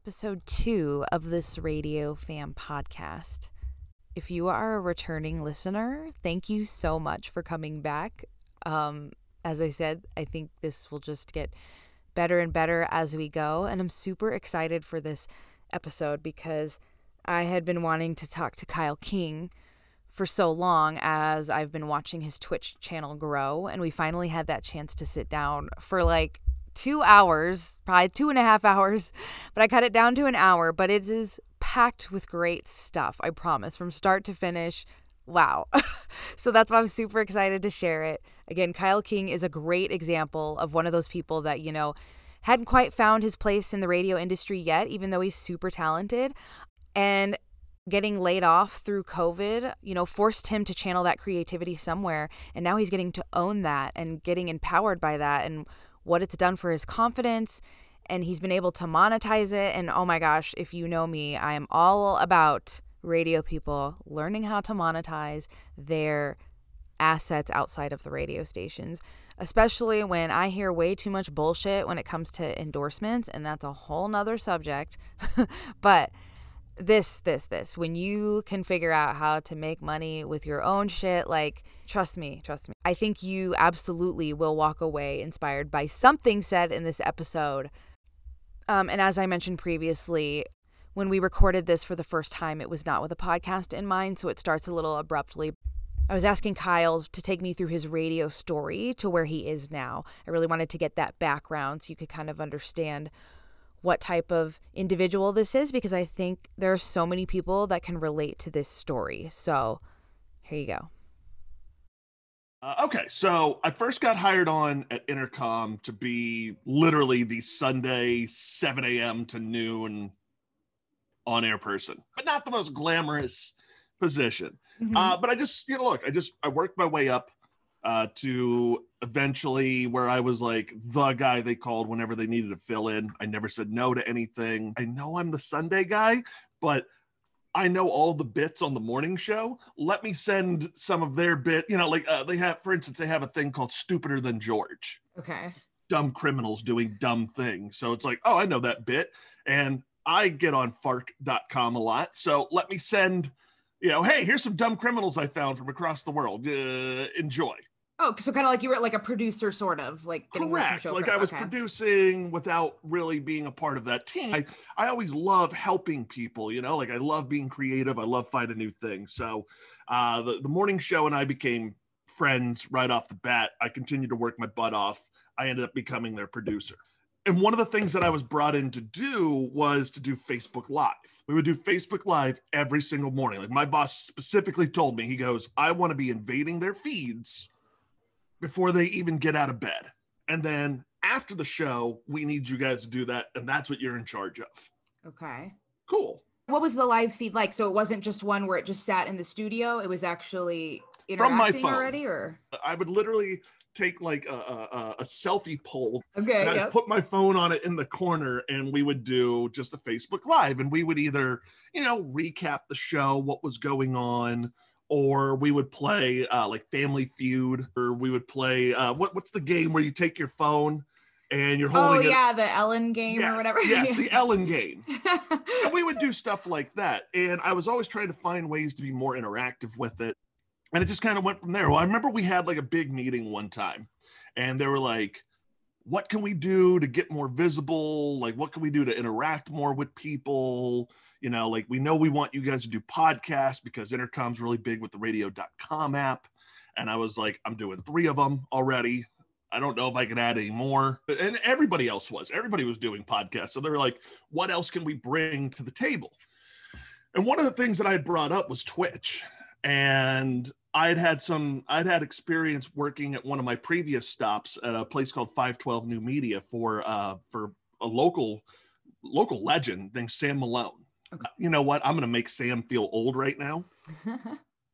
Episode 2 of this Radio Fam podcast. If you are a returning listener, thank you so much for coming back. As I said, I think this will just get better and better as we go. And I'm super excited for this episode because I had been wanting to talk to Kyle King for so long as I've been watching his Twitch channel grow. And we finally had that chance to sit down for like 2 hours, probably 2.5 hours, but I cut it down to an hour. But it is packed with great stuff, I promise, from start to finish. Wow. So that's why I'm super excited to share it. Again, Kyle King is a great example of one of those people that, you know, hadn't quite found his place in the radio industry yet, even though he's super talented. And getting laid off through COVID, you know, forced him to channel that creativity somewhere. And now he's getting to own that and getting empowered by that and what it's done for his confidence, and he's been able to monetize it. And oh my gosh, if you know me, I am all about radio people learning how to monetize their assets outside of the radio stations, especially when I hear way too much bullshit when it comes to endorsements, and that's a whole nother subject. But this, when you can figure out how to make money with your own shit, like, trust me. I think you absolutely will walk away inspired by something said in this episode. And as I mentioned previously, when we recorded this for the first time, it was not with a podcast in mind, so it starts a little abruptly. I was asking Kyle to take me through his radio story to where he is now. I really wanted to get that background so you could kind of understand what type of individual this is, because I think there are so many people that can relate to this story. So here you go. Okay, so I first got hired on at Intercom to be literally the Sunday 7 a.m. to noon on-air person, but not the most glamorous position. Mm-hmm. But I just, you know, look, I worked my way up to eventually where I was like the guy they called whenever they needed to fill in. I never said no to anything. I know I'm the Sunday guy, but I know all the bits on the morning show. Let me send some of their bit, you know, like they have, for instance, they have a thing called Stupider Than George. Okay. Dumb criminals doing dumb things. So it's like, oh, I know that bit. And I get on Fark.com a lot. So let me send, you know, hey, here's some dumb criminals I found from across the world. Enjoy. Oh, so kind of like you were like a producer, sort of like. Correct. Like I was producing without really being a part of that team. I always love helping people, you know, like I love being creative. I love finding new things. So the morning show and I became friends right off the bat. I continued to work my butt off. I ended up becoming their producer. And one of the things that I was brought in to do was to do Facebook Live. We would do Facebook Live every single morning. Like my boss specifically told me, he goes, I want to be invading their feeds before they even get out of bed. And then after the show, we need you guys to do that. And that's what you're in charge of. Okay. Cool. What was the live feed like? So it wasn't just one where it just sat in the studio. It was actually interacting from my phone already, or? I would literally take like a selfie pole. Okay. And I'd put my phone on it in the corner, and we would do just a Facebook Live. And we would either, you know, recap the show, what was going on, or we would play like Family Feud, or we would play, what's the game where you take your phone and you're holding it? Oh yeah, the Ellen game, yes, or whatever. Yes, the Ellen game. And we would do stuff like that. And I was always trying to find ways to be more interactive with it. And it just kind of went from there. Well, I remember we had like a big meeting one time, and they were like, what can we do to get more visible? Like, what can we do to interact more with people? You know, like, we know we want you guys to do podcasts because Intercom's really big with the radio.com app. And I was like, I'm doing 3 of them already. I don't know if I can add any more. And everybody was doing podcasts. So they were like, what else can we bring to the table? And one of the things that I had brought up was Twitch. And I'd had experience working at one of my previous stops at a place called 512 New Media for a local legend named Sam Malone. Okay. You know what? I'm going to make Sam feel old right now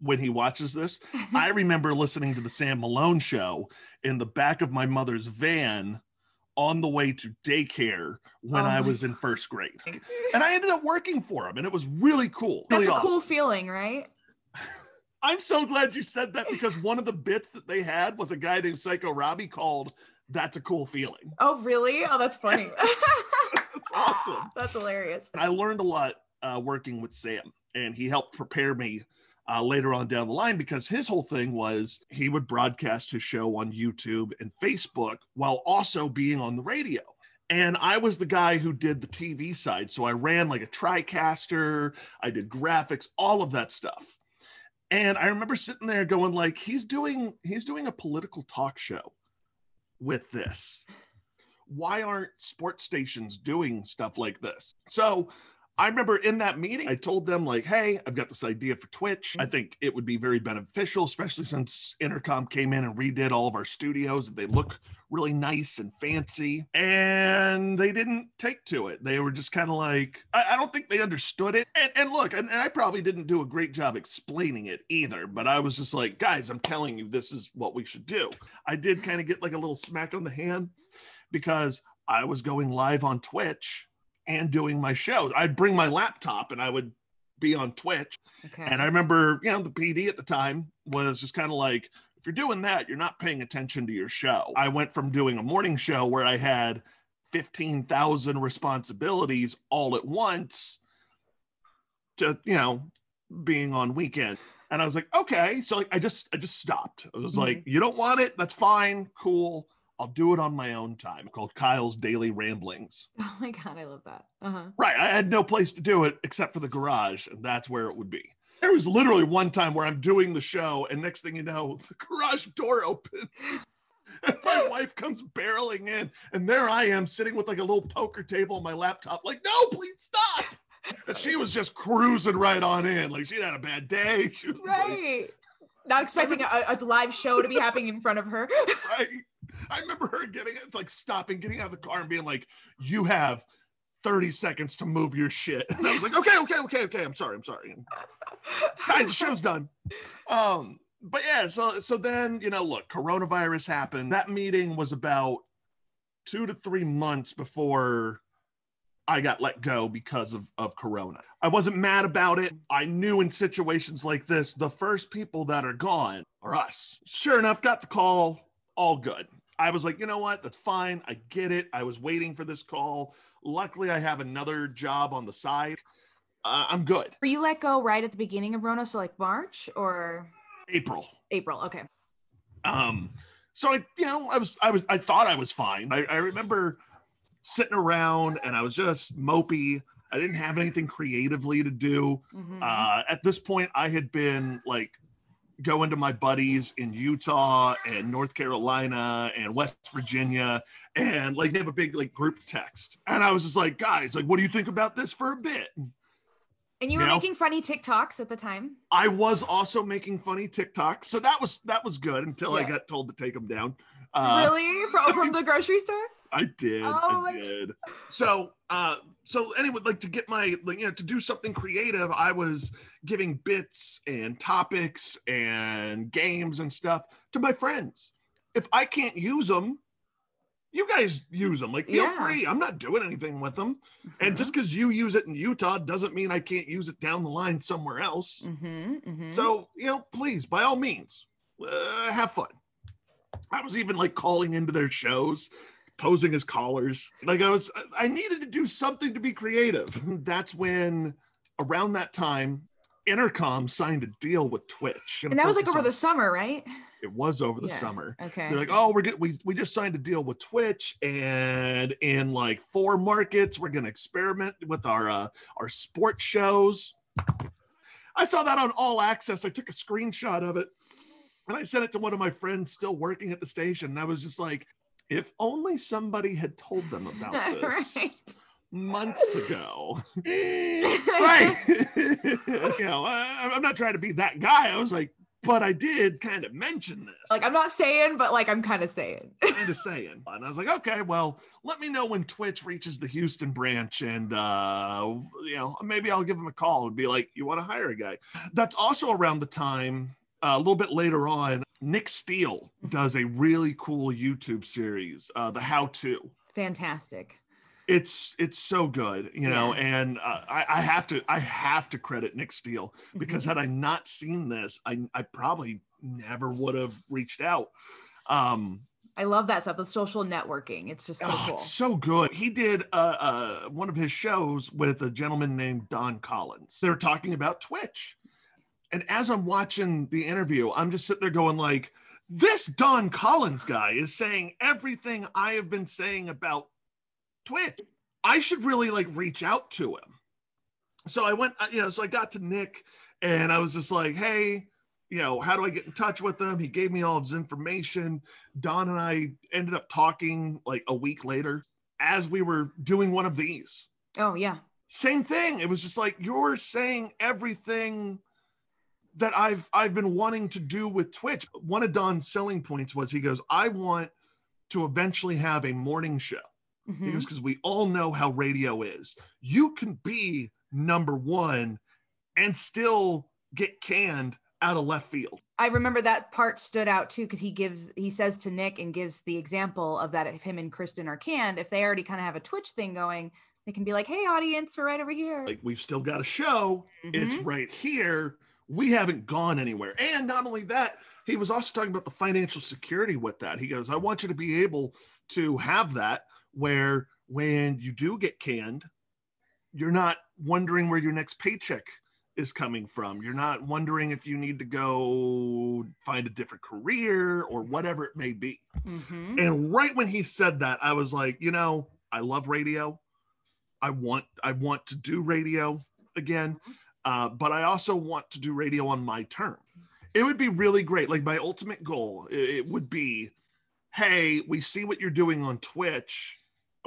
when he watches this. I remember listening to the Sam Malone show in the back of my mother's van on the way to daycare when I was in first grade. And I ended up working for him, and it was really cool. That's really a awesome. Cool feeling, right? I'm so glad you said that, because one of the bits that they had was a guy named Psycho Robbie called That's a Cool Feeling. Oh, really? Oh, that's funny. Yes. It's awesome. That's hilarious. I learned a lot working with Sam, and he helped prepare me later on down the line, because his whole thing was he would broadcast his show on YouTube and Facebook while also being on the radio. And I was the guy who did the TV side. So I ran like a TriCaster. I did graphics, all of that stuff. And I remember sitting there going like, he's doing a political talk show with this. Why aren't sports stations doing stuff like this? So I remember in that meeting, I told them like, hey, I've got this idea for Twitch. I think it would be very beneficial, especially since Intercom came in and redid all of our studios. They look really nice and fancy. And they didn't take to it. They were just kind of like, I don't think they understood it. And look, and I probably didn't do a great job explaining it either, but I was just like, guys, I'm telling you, this is what we should do. I did kind of get like a little smack on the hand because I was going live on Twitch and doing my shows. I'd bring my laptop and I would be on Twitch. Okay. And I remember, you know, the PD at the time was just kind of like, if you're doing that, you're not paying attention to your show. I went from doing a morning show where I had 15,000 responsibilities all at once to, you know, being on weekend. And I was like, okay. So like, I just stopped. I was like, you don't want it? That's fine. Cool. I'll do it on my own time, called Kyle's Daily Ramblings. Oh my God, I love that. Right, I had no place to do it except for the garage, and that's where it would be. There was literally one time where I'm doing the show, and next thing you know, the garage door opens, and my wife comes barreling in, and there I am sitting with like a little poker table on my laptop, like, no, please stop! And she was just cruising right on in, like she'd had a bad day. She was like, not expecting a live show to be happening in front of her. Right. I remember her stopping, getting out of the car and being like, you have 30 seconds to move your shit. And I was like, okay. I'm sorry. Guys, the show's done. But yeah, so then, you know, look, coronavirus happened. That meeting was about 2 to 3 months before I got let go because of Corona. I wasn't mad about it. I knew in situations like this, the first people that are gone are us. Sure enough, got the call. All good. I was like, you know what? That's fine. I get it. I was waiting for this call. Luckily, I have another job on the side. I'm good. Were you let go right at the beginning of Rona? So like March or April? April. Okay. So I, you know, I thought I was fine. I remember sitting around and I was just mopey. I didn't have anything creatively to do. At this point, I had been like going to my buddies in Utah and North Carolina and West Virginia, and like they have a big like group text, and I was just like, guys, like, what do you think about this for a bit? And you were making funny TikToks at the time. I was also making funny TikToks, so that was good until I got told to take them down. Really? From the grocery store? I did. Oh, I did. So anyway, like to get my, like, you know, to do something creative, I was giving bits and topics and games and stuff to my friends. If I can't use them, you guys use them. Like, feel free. I'm not doing anything with them. And just because you use it in Utah doesn't mean I can't use it down the line somewhere else. So, you know, please, by all means, have fun. I was even like calling into their shows, posing as callers. Like I needed to do something to be creative. That's when, around that time, Intercom signed a deal with Twitch. And that was like over the summer, right? It was over the summer. Okay. They're like, oh, we just signed a deal with Twitch, and in like 4 markets, we're gonna experiment with our sports shows. I saw that on All Access. I took a screenshot of it and I sent it to one of my friends still working at the station. And I was just like, if only somebody had told them about this months ago. Right. You know, I'm not trying to be that guy. I was like, but I did kind of mention this. Like, I'm not saying, but like, I'm kind of saying. And I was like, okay, well, let me know when Twitch reaches the Houston branch, and, you know, maybe I'll give them a call and be like, you want to hire a guy? That's also around the time, a little bit later on, Nick Steele does a really cool YouTube series, The How To. Fantastic. It's so good, you know, and I have to credit Nick Steele, because had I not seen this, I probably never would have reached out. I love that stuff, the social networking. It's just so cool. It's so good. He did one of his shows with a gentleman named Don Collins. They're talking about Twitch. And as I'm watching the interview, I'm just sitting there going like, this Don Collins guy is saying everything I have been saying about Twitch. I should really like reach out to him. So I went, you know, so I got to Nick and I was just like, hey, you know, how do I get in touch with him? He gave me all of his information. Don and I ended up talking like a week later as we were doing one of these. Oh, yeah. Same thing. It was just like, you're saying everything that I've been wanting to do with Twitch. One of Don's selling points was he goes, I want to eventually have a morning show. Mm-hmm. He goes, because we all know how radio is. You can be number one and still get canned out of left field. I remember that part stood out too, because he says to Nick and gives the example of that if him and Kristen are canned, if they already kind of have a Twitch thing going, they can be like, hey audience, we're right over here. Like we've still got a show, mm-hmm. It's right here. We haven't gone anywhere. And not only that, he was also talking about the financial security with that. He goes, I want you to be able to have that where when you do get canned, you're not wondering where your next paycheck is coming from. You're not wondering if you need to go find a different career or whatever it may be. Mm-hmm. And right when he said that, I was like, you know, I love radio. I want to do radio again. But I also want to do radio on my terms. It would be really great. Like my ultimate goal, it would be, hey, we see what you're doing on Twitch.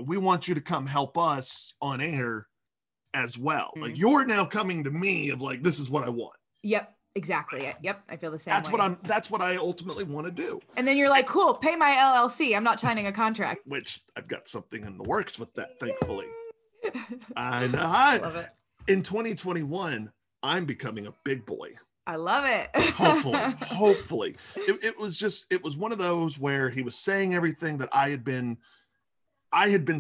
We want you to come help us on air as well. Mm-hmm. Like you're now coming to me of like, this is what I want. Yep, exactly. Yep, I feel the same way. That's what I ultimately want to do. And then you're like, cool, pay my LLC. I'm not signing a contract. Which I've got something in the works with that, thankfully. I know. I love it. In 2021, I'm becoming a big boy. I love it. Hopefully. It was one of those where he was saying everything that I had been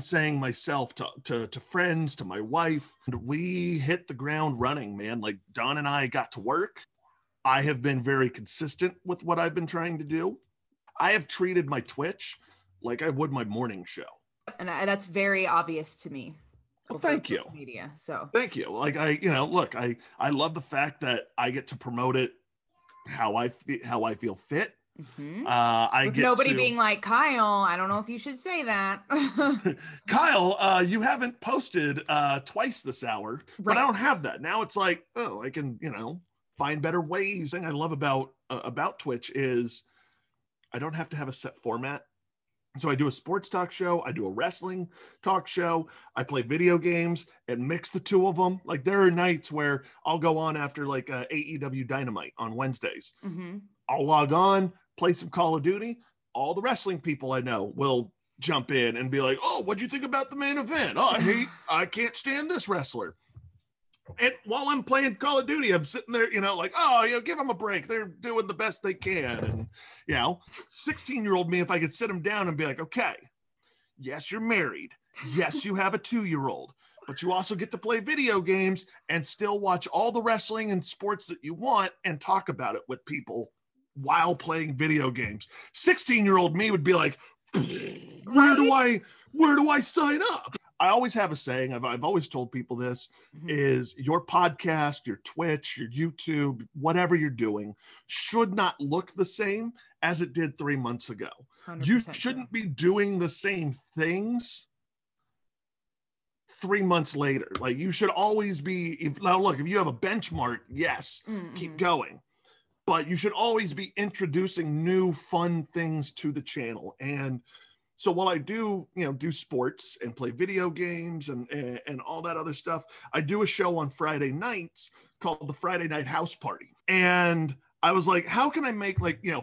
saying myself to friends, to my wife. And we hit the ground running, man. Like Don and I got to work. I have been very consistent with what I've been trying to do. I have treated my Twitch like I would my morning show. And that's very obvious to me. Well, thank you. Media, so thank you. Like I love the fact that I get to promote it how I feel fit. Mm-hmm. Being like, Kyle, I don't know if you should say that. Kyle, you haven't posted twice this hour, right. But I don't have that now. It's like, oh, I can find better ways. The thing I love about Twitch is I don't have to have a set format. So I do a sports talk show. I do a wrestling talk show. I play video games and mix the two of them. Like there are nights where I'll go on after like AEW Dynamite on Wednesdays. Mm-hmm. I'll log on, play some Call of Duty. All the wrestling people I know will jump in and be like, oh, what'd you think about the main event? Oh, I can't stand this wrestler. And while I'm playing Call of Duty, I'm sitting there, like, oh, give them a break. They're doing the best they can. And, 16-year-old me, if I could sit them down and be like, okay, yes, you're married. Yes, you have a 2-year-old, but you also get to play video games and still watch all the wrestling and sports that you want and talk about it with people while playing video games. 16-year-old me would be like, where do I sign up? I always have a saying, I've always told people this, mm-hmm. is your podcast, your Twitch, your YouTube, whatever you're doing should not look the same as it did 3 months ago. You shouldn't be doing the same things 3 months later. Like you should always be, if you have a benchmark, yes, mm-hmm. keep going. But you should always be introducing new fun things to the channel. And so while I do, do sports and play video games and all that other stuff, I do a show on Friday nights called the Friday Night House Party. And I was like, how can I make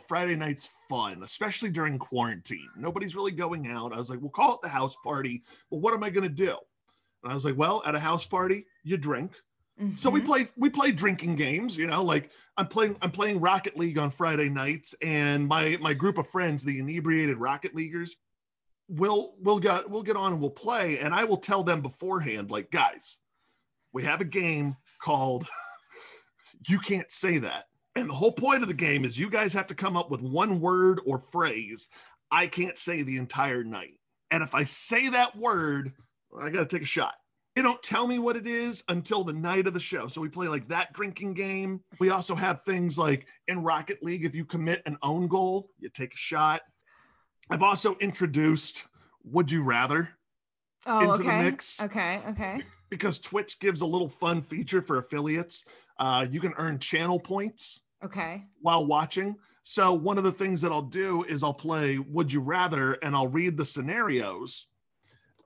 Friday nights fun, especially during quarantine? Nobody's really going out. I was like, we'll call it the house party. But what am I going to do? And I was like, well, at a house party, you drink. Mm-hmm. So we play drinking games, like I'm playing Rocket League on Friday nights and my group of friends, the inebriated Rocket Leaguers, we'll get on and we'll play, and I will tell them beforehand, like, guys, we have a game called You Can't Say That, and the whole point of the game is you guys have to come up with one word or phrase I can't say the entire night. And if I say that word, I got to take a shot. They don't tell me what it is until the night of the show. So we play like that drinking game. We also have things like in Rocket League, if you commit an own goal, you take a shot. I've also introduced Would You Rather into the mix. Okay. Because Twitch gives a little fun feature for affiliates. You can earn channel points while watching. So one of the things that I'll do is I'll play Would You Rather and I'll read the scenarios.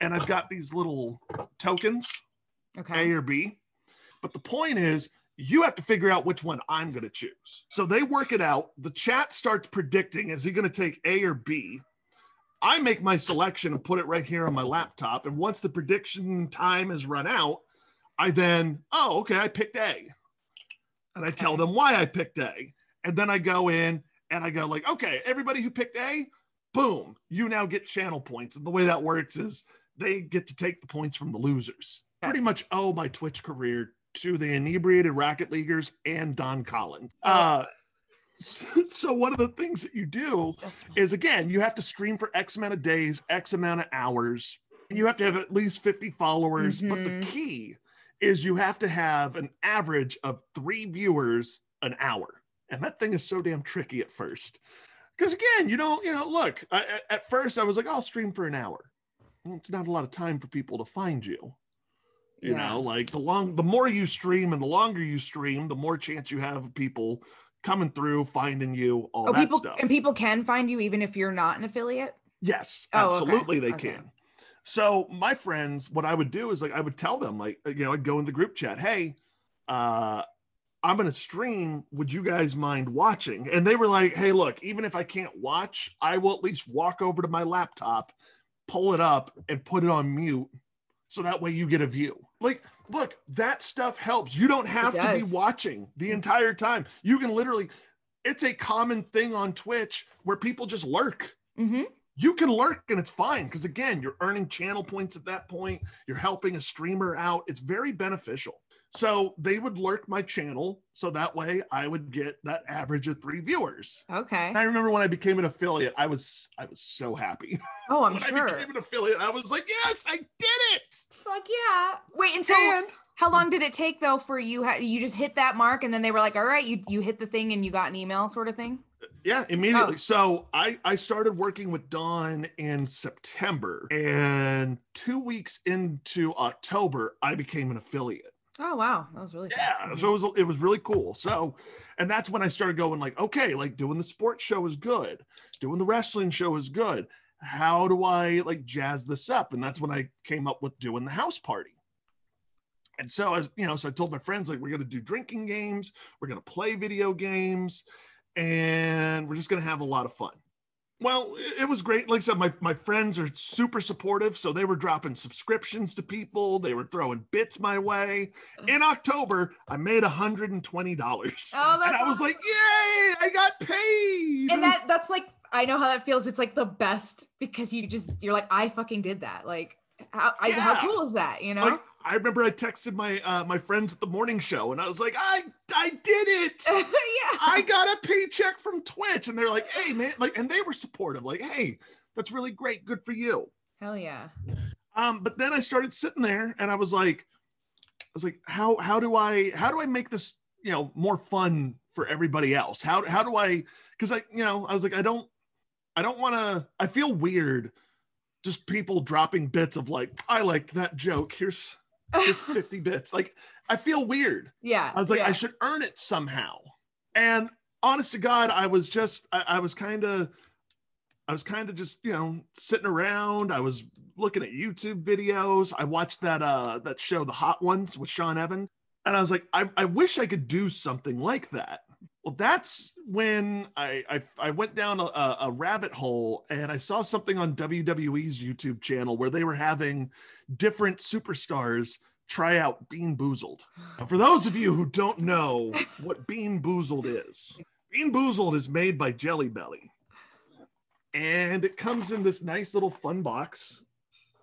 And I've got these little tokens, A or B. But the point is, you have to figure out which one I'm going to choose. So they work it out. The chat starts predicting, is he going to take A or B? I make my selection and put it right here on my laptop. And once the prediction time has run out, I then, I picked A. And I tell them why I picked A. And then I go in and I go like, okay, everybody who picked A, boom, you now get channel points. And the way that works is they get to take the points from the losers. Pretty much owe my Twitch career to the inebriated racket leaguers and Don Collins. So one of the things that you do is, again, you have to stream for X amount of days, X amount of hours, and you have to have at least 50 followers. But the key is you have to have an average of 3 viewers an hour. And that thing is so damn tricky at first. Because again, look, at first I was like, I'll stream for an hour. Well, it's not a lot of time for people to find you. You know, like the more you stream and the longer you stream, the more chance you have of people coming through, finding you, all that stuff. And people can find you even if you're not an affiliate? Yes, absolutely they can. So my friends, what I would do is like, I would tell them like, I'd go in the group chat, hey, I'm going to stream. Would you guys mind watching? And they were like, hey, look, even if I can't watch, I will at least walk over to my laptop, pull it up and put it on mute. So that way you get a view. Like, look, that stuff helps. You don't have to be watching the entire time. You can literally, it's a common thing on Twitch where people just lurk. You can lurk and it's fine. Because again, you're earning channel points at that point. You're helping a streamer out. It's very beneficial. So they would lurk my channel. So that way I would get that average of 3 viewers. Okay. And I remember when I became an affiliate, I was so happy. Oh, I'm sure. When I became an affiliate, I was like, yes, I did it. Fuck yeah. Wait, and how long did it take though for you? You just hit that mark and then they were like, all right, you hit the thing and you got an email sort of thing? Yeah, immediately. So I started working with Don in September and 2 weeks into October, I became an affiliate. Oh, wow. That was really fast. So it was really cool. So, and that's when I started going like, doing the sports show is good. Doing the wrestling show is good. How do I like jazz this up? And that's when I came up with doing the house party. And so, I told my friends, like, we're going to do drinking games. We're going to play video games and we're just going to have a lot of fun. Well, it was great. Like I said, my friends are super supportive. So they were dropping subscriptions to people. They were throwing bits my way. In October, I made $120. Oh, that's awesome. I was like, yay, I got paid. And that's like, I know how that feels. It's like the best because you're like, I fucking did that. Like, how cool is that, Like, I remember I texted my friends at the morning show and I was like, I did it. I got a paycheck from Twitch. And they're like, hey man, like, and they were supportive. Like, hey, that's really great. Good for you. Hell yeah. But then I started sitting there and I was like, how do I make this, more fun for everybody else? How do I, cause I was like, I don't want to, I feel weird. Just people dropping bits of like, I liked that joke. Here's 50 bits. Like, I feel weird. Yeah. I was like, I should earn it somehow. And honest to God, I was kind of just, sitting around. I was looking at YouTube videos. I watched that show, The Hot Ones with Sean Evans. And I was like, I wish I could do something like that. Well, that's when I went down a rabbit hole and I saw something on WWE's YouTube channel where they were having different superstars try out Bean Boozled. Now, for those of you who don't know what Bean Boozled is, Bean Boozled is made by Jelly Belly. And it comes in this nice little fun box.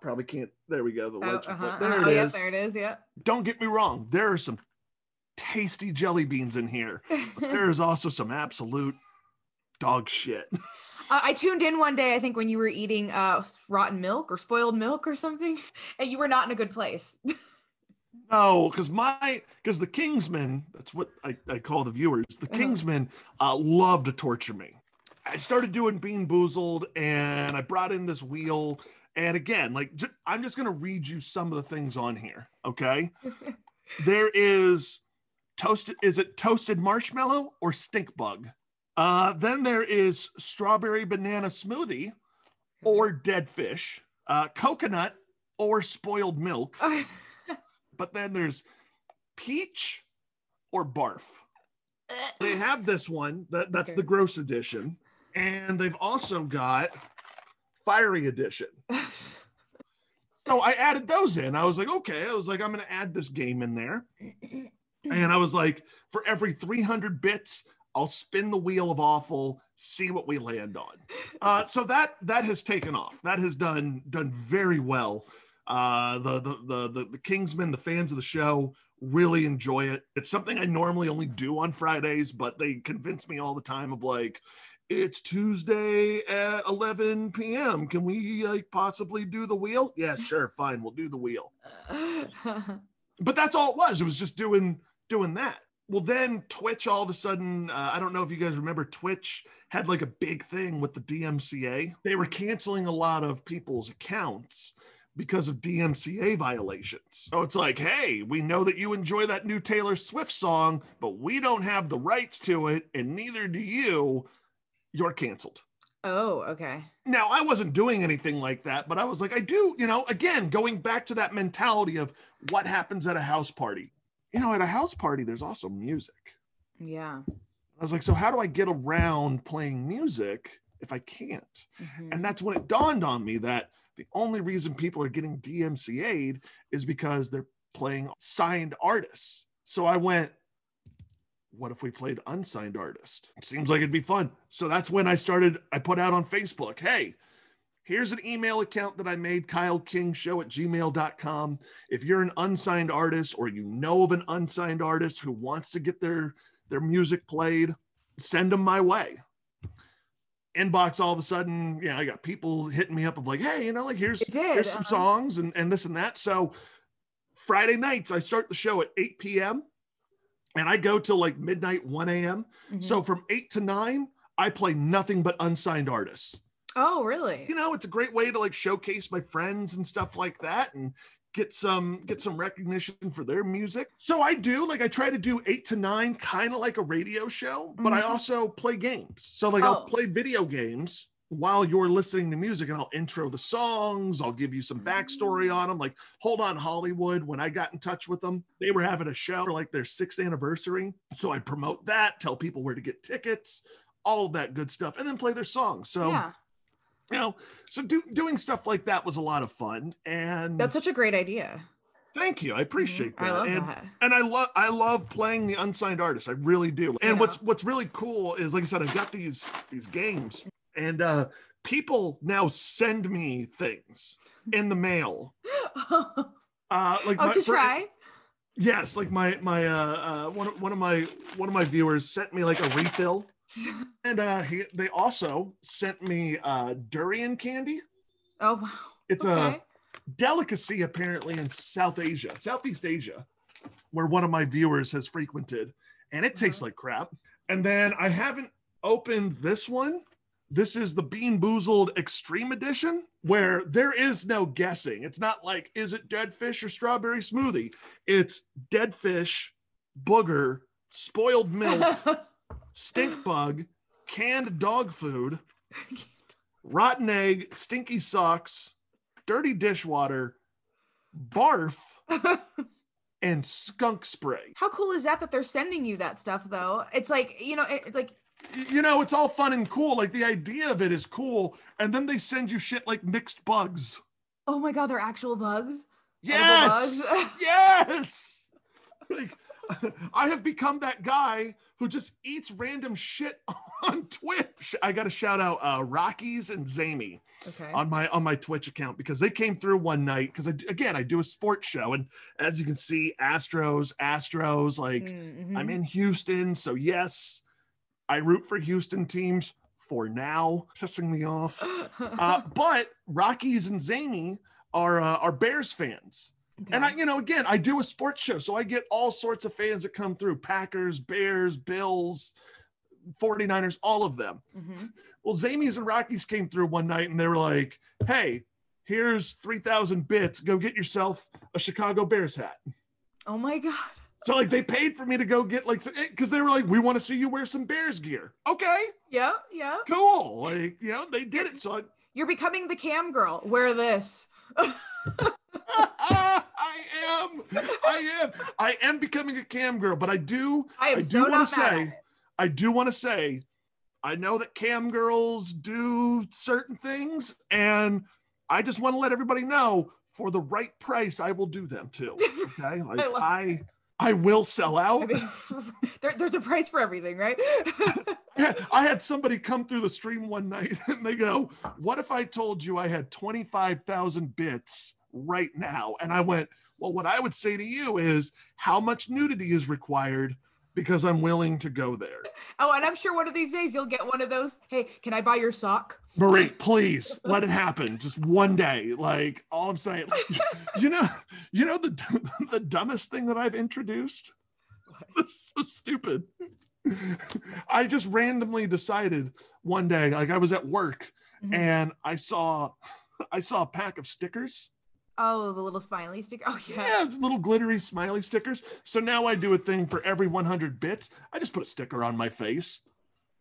Probably can't, there we go. The legend. There it is, yeah. Don't get me wrong. There are some tasty jelly beans in here, but there's also some absolute dog shit. I tuned in one day, I think when you were eating rotten milk or spoiled milk or something, and you were not in a good place. No, because the Kingsmen, that's what I call the viewers, the Kingsmen love to torture me. I started doing Bean Boozled, and I brought in this wheel. And again, I'm just going to read you some of the things on here, okay? There is toasted, is it toasted marshmallow or stink bug? Then there is strawberry banana smoothie or dead fish, coconut or spoiled milk. But then there's peach or barf. They have this one, that's okay. The gross edition. And they've also got fiery edition. So I added those in. I was like, I'm going to add this game in there. And I was like, for every 300 bits, I'll spin the wheel of awful, see what we land on. So that has taken off. That has done very well. The Kingsmen, the fans of the show, really enjoy it. It's something I normally only do on Fridays, but they convince me all the time of like, it's Tuesday at 11 p.m. Can we like possibly do the wheel? Yeah, sure, fine, we'll do the wheel. But that's all it was. It was just doing that. Well, then Twitch all of a sudden, I don't know if you guys remember, Twitch had like a big thing with the DMCA. They were canceling a lot of people's accounts because of DMCA violations. So it's like, hey, we know that you enjoy that new Taylor Swift song, but we don't have the rights to it, and neither do you. You're canceled. Oh, okay. Now, I wasn't doing anything like that, but I was like, I do, again, going back to that mentality of what happens at a house party. At a house party, there's also music. Yeah. I was like, so how do I get around playing music if I can't? Mm-hmm. And that's when it dawned on me that the only reason people are getting DMCA'd is because they're playing signed artists. So I went, what if we played unsigned artists? It seems like it'd be fun. So that's when I put out on Facebook, hey, here's an email account that I made, kylekingshow@gmail.com. If you're an unsigned artist or you know of an unsigned artist who wants to get their music played, send them my way. Inbox all of a sudden, I got people hitting me up of like, hey, here's some songs and this and that. So Friday nights, I start the show at 8 p.m. and I go till like midnight, 1 a.m. Mm-hmm. So from 8 to 9, I play nothing but unsigned artists. Oh, really? It's a great way to like showcase my friends and stuff like that and get some recognition for their music. So I do, I try to do 8 to 9, kind of like a radio show, but I also play games. So I'll play video games while you're listening to music and I'll intro the songs. I'll give you some backstory on them. Like Hold On Hollywood, when I got in touch with them, they were having a show for like their 6th anniversary. So I'd promote that, tell people where to get tickets, all of that good stuff, and then play their songs. So yeah. Doing stuff like that was a lot of fun. And that's such a great idea. Thank you. I appreciate that. I love that. And I love playing the unsigned artists. I really do. And what's really cool is, like I said, I've got these games and people now send me things in the mail. Try. Yes, like my one of my viewers sent me like a refill. And they also sent me durian candy. Oh, wow. It's a delicacy apparently in Southeast Asia, where one of my viewers has frequented, and it tastes like crap. And then I haven't opened this one. This is the Bean Boozled Extreme Edition, where there is no guessing. It's not like, is it dead fish or strawberry smoothie? It's dead fish, booger, spoiled milk, stink bug, canned dog food, rotten egg, stinky socks, dirty dishwater, barf, and skunk spray. How cool is that they're sending you that stuff though? It's like, it's all fun and cool. Like the idea of it is cool. And then they send you shit like mixed bugs. Oh my God, they're actual bugs? Yes! Edible bugs? Yes! I have become that guy who just eats random shit on Twitch. I got to shout out Rockies and Zamey on my Twitch account, because they came through one night, because I do a sports show. And as you can see, Astros, I'm in Houston. So yes, I root for Houston teams for now, pissing me off. But Rockies and Zany are Bears fans. Okay. And I, you know, again, I do a sports show, so I get all sorts of fans that come through: Packers, Bears, Bills, 49ers, all of them. Mm-hmm. Well, Zanies and Rockies came through one night and they were like, hey, here's 3,000 bits. Go get yourself a Chicago Bears hat. Oh my God. So like they paid for me to go get like, because they were like, we want to see you wear some Bears gear. Okay. Yeah. Yeah. Cool. Like, you know, they did it. So you're becoming the cam girl. Wear this. I am becoming a cam girl, but I do want to say, I know that cam girls do certain things, and I just want to let everybody know, for the right price, I will do them too. Okay, like I will sell out. I mean, there's a price for everything, right? I had somebody come through the stream one night, and they go, "What if I told you I had 25,000 bits right now?" And I went, "Well, what I would say to you is, how much nudity is required?" Because I'm willing to go there. Oh, and I'm sure one of these days you'll get one of those, hey, can I buy your sock? Marie, please, let it happen. Just one day, like, all I'm saying. You know the dumbest thing that I've introduced? What? That's so stupid. I just randomly decided one day, like I was at work, mm-hmm. and I saw a pack of stickers. Oh, the little smiley sticker. Oh, yeah. Yeah, little glittery smiley stickers. So now I do a thing for every 100 bits. I just put a sticker on my face.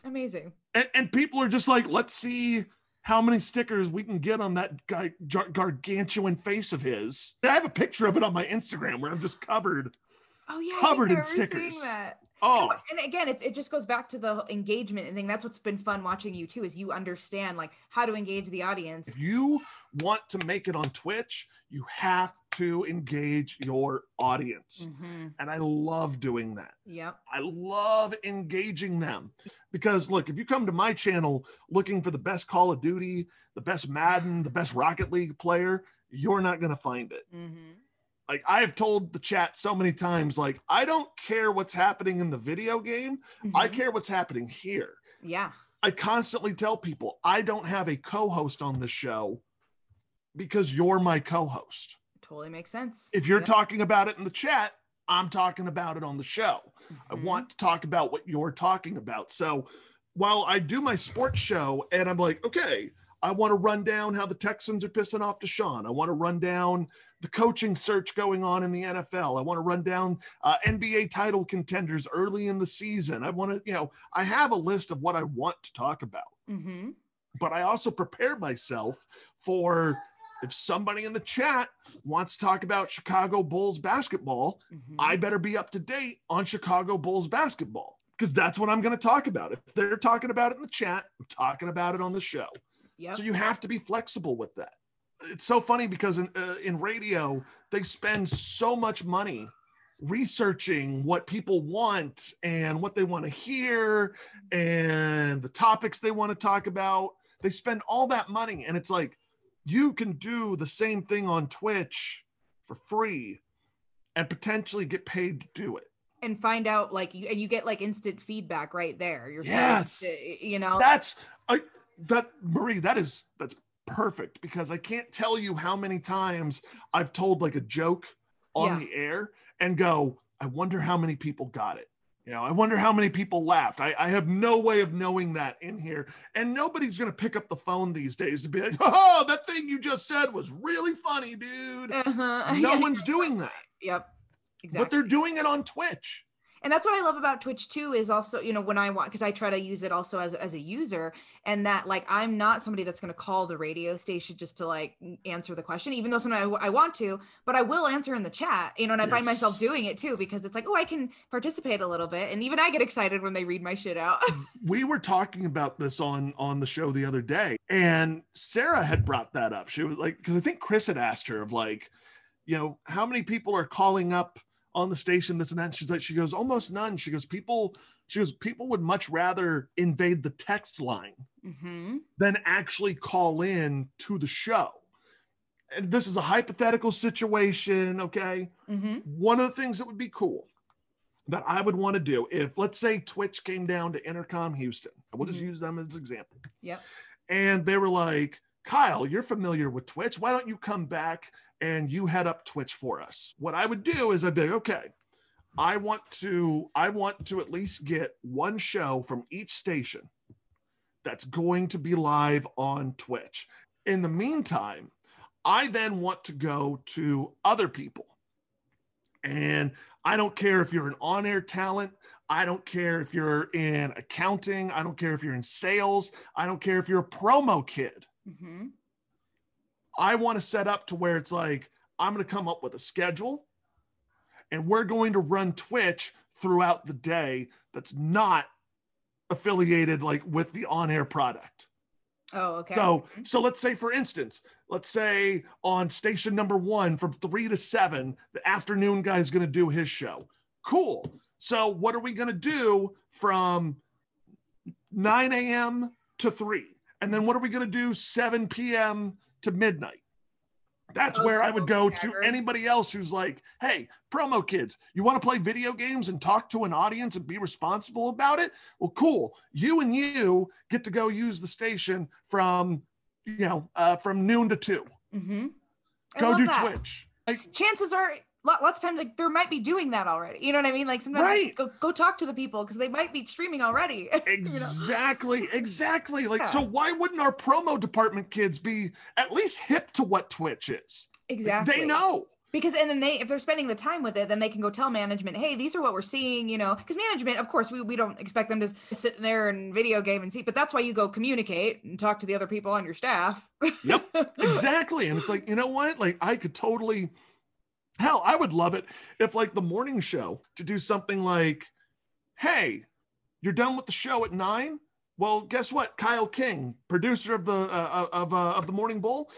Amazing. And people are just like, let's see how many stickers we can get on that guy gargantuan face of his. I have a picture of it on my Instagram where I'm just covered. Oh, yeah. Covered in stickers. That. Oh. And again, it just goes back to the engagement thing. That's what's been fun watching you too, is you understand like how to engage the audience. If you want to make it on Twitch, you have to engage your audience. Mm-hmm. And I love doing that. Yep. I love engaging them. Because look, if you come to my channel looking for the best Call of Duty, the best Madden, the best Rocket League player, you're not going to find it. Mm-hmm. Like I have told the chat so many times, like, I don't care what's happening in the video game. Mm-hmm. I care what's happening here. Yeah. I constantly tell people I don't have a co-host on the show because you're my co-host. Totally makes sense. If you're talking about it in the chat, I'm talking about it on the show. Mm-hmm. I want to talk about what you're talking about. So while I do my sports show and I'm like, okay, I want to run down how the Texans are pissing off Deshaun. I want to run down the coaching search going on in the NFL. I want to run down NBA title contenders early in the season. I want to, you know, I have a list of what I want to talk about, mm-hmm. but I also prepare myself for if somebody in the chat wants to talk about Chicago Bulls basketball, mm-hmm. I better be up to date on Chicago Bulls basketball because that's what I'm going to talk about. If they're talking about it in the chat, I'm talking about it on the show. Yep. So you have to be flexible with that. It's so funny because in radio, they spend so much money researching what people want and what they want to hear and the topics they want to talk about. They spend all that money. And it's like, you can do the same thing on Twitch for free and potentially get paid to do it. And find out like, you get like instant feedback right there. You're yes. To, you know, that's perfect because I can't tell you how many times I've told like a joke on the air and go, I wonder how many people got it. You know, I wonder how many people laughed. I have no way of knowing that in here. And nobody's going to pick up the phone these days to be like, oh, that thing you just said was really funny, dude. Uh-huh. No one's doing that. Yep. Exactly. But they're doing it on Twitch. And that's what I love about Twitch too, is also, you know, when I want, because I try to use it also as a user, and that like, I'm not somebody that's going to call the radio station just to like answer the question, even though sometimes I want to, but I will answer in the chat, you know, and I find myself doing it too, because it's like, oh, I can participate a little bit. And even I get excited when they read my shit out. We were talking about this on the show the other day, and Sarah had brought that up. She was like, because I think Chris had asked her of like, you know, how many people are calling up on the station, this and that. And she's like, she goes, almost none. She goes, people would much rather invade the text line mm-hmm. than actually call in to the show. And this is a hypothetical situation. Okay. Mm-hmm. One of the things that would be cool that I would want to do if, let's say, Twitch came down to Intercom Houston. We'll just use them as an example. Yep. And they were like, Kyle, you're familiar with Twitch. Why don't you come back and you head up Twitch for us? What I would do is I'd be like, okay, I want to at least get one show from each station that's going to be live on Twitch. In the meantime, I then want to go to other people. And I don't care if you're an on-air talent. I don't care if you're in accounting. I don't care if you're in sales. I don't care if you're a promo kid. Mm-hmm. I want to set up to where it's like, I'm going to come up with a schedule and we're going to run Twitch throughout the day that's not affiliated like with the on-air product. Oh, okay. So let's say, for instance, let's say on station number one from 3 to 7, the afternoon guy is going to do his show. Cool. So what are we going to do from 9 a.m. to 3? And then what are we going to do 7 p.m. to midnight? That's where I would go to anybody else who's like, hey, promo kids, you want to play video games and talk to an audience and be responsible about it? Well, cool. You and you get to go use the station from, from noon to 2. Mm-hmm. Go do Twitch. Like, chances are lots of times like there might be doing that already. You know what I mean? Like sometimes go talk to the people because they might be streaming already. Exactly. You know? Exactly. Like, so why wouldn't our promo department kids be at least hip to what Twitch is? Exactly. Like, they know. Because, and then if they're spending the time with it, then they can go tell management, hey, these are what we're seeing, because management, of course, we don't expect them to sit there and video game and see, but that's why you go communicate and talk to the other people on your staff. Yep, exactly. And it's like, you know what? Like I could totally, hell, I would love it if like the morning show to do something like, hey, you're done with the show at 9. Well, guess what? Kyle King, producer of the Morning Bowl.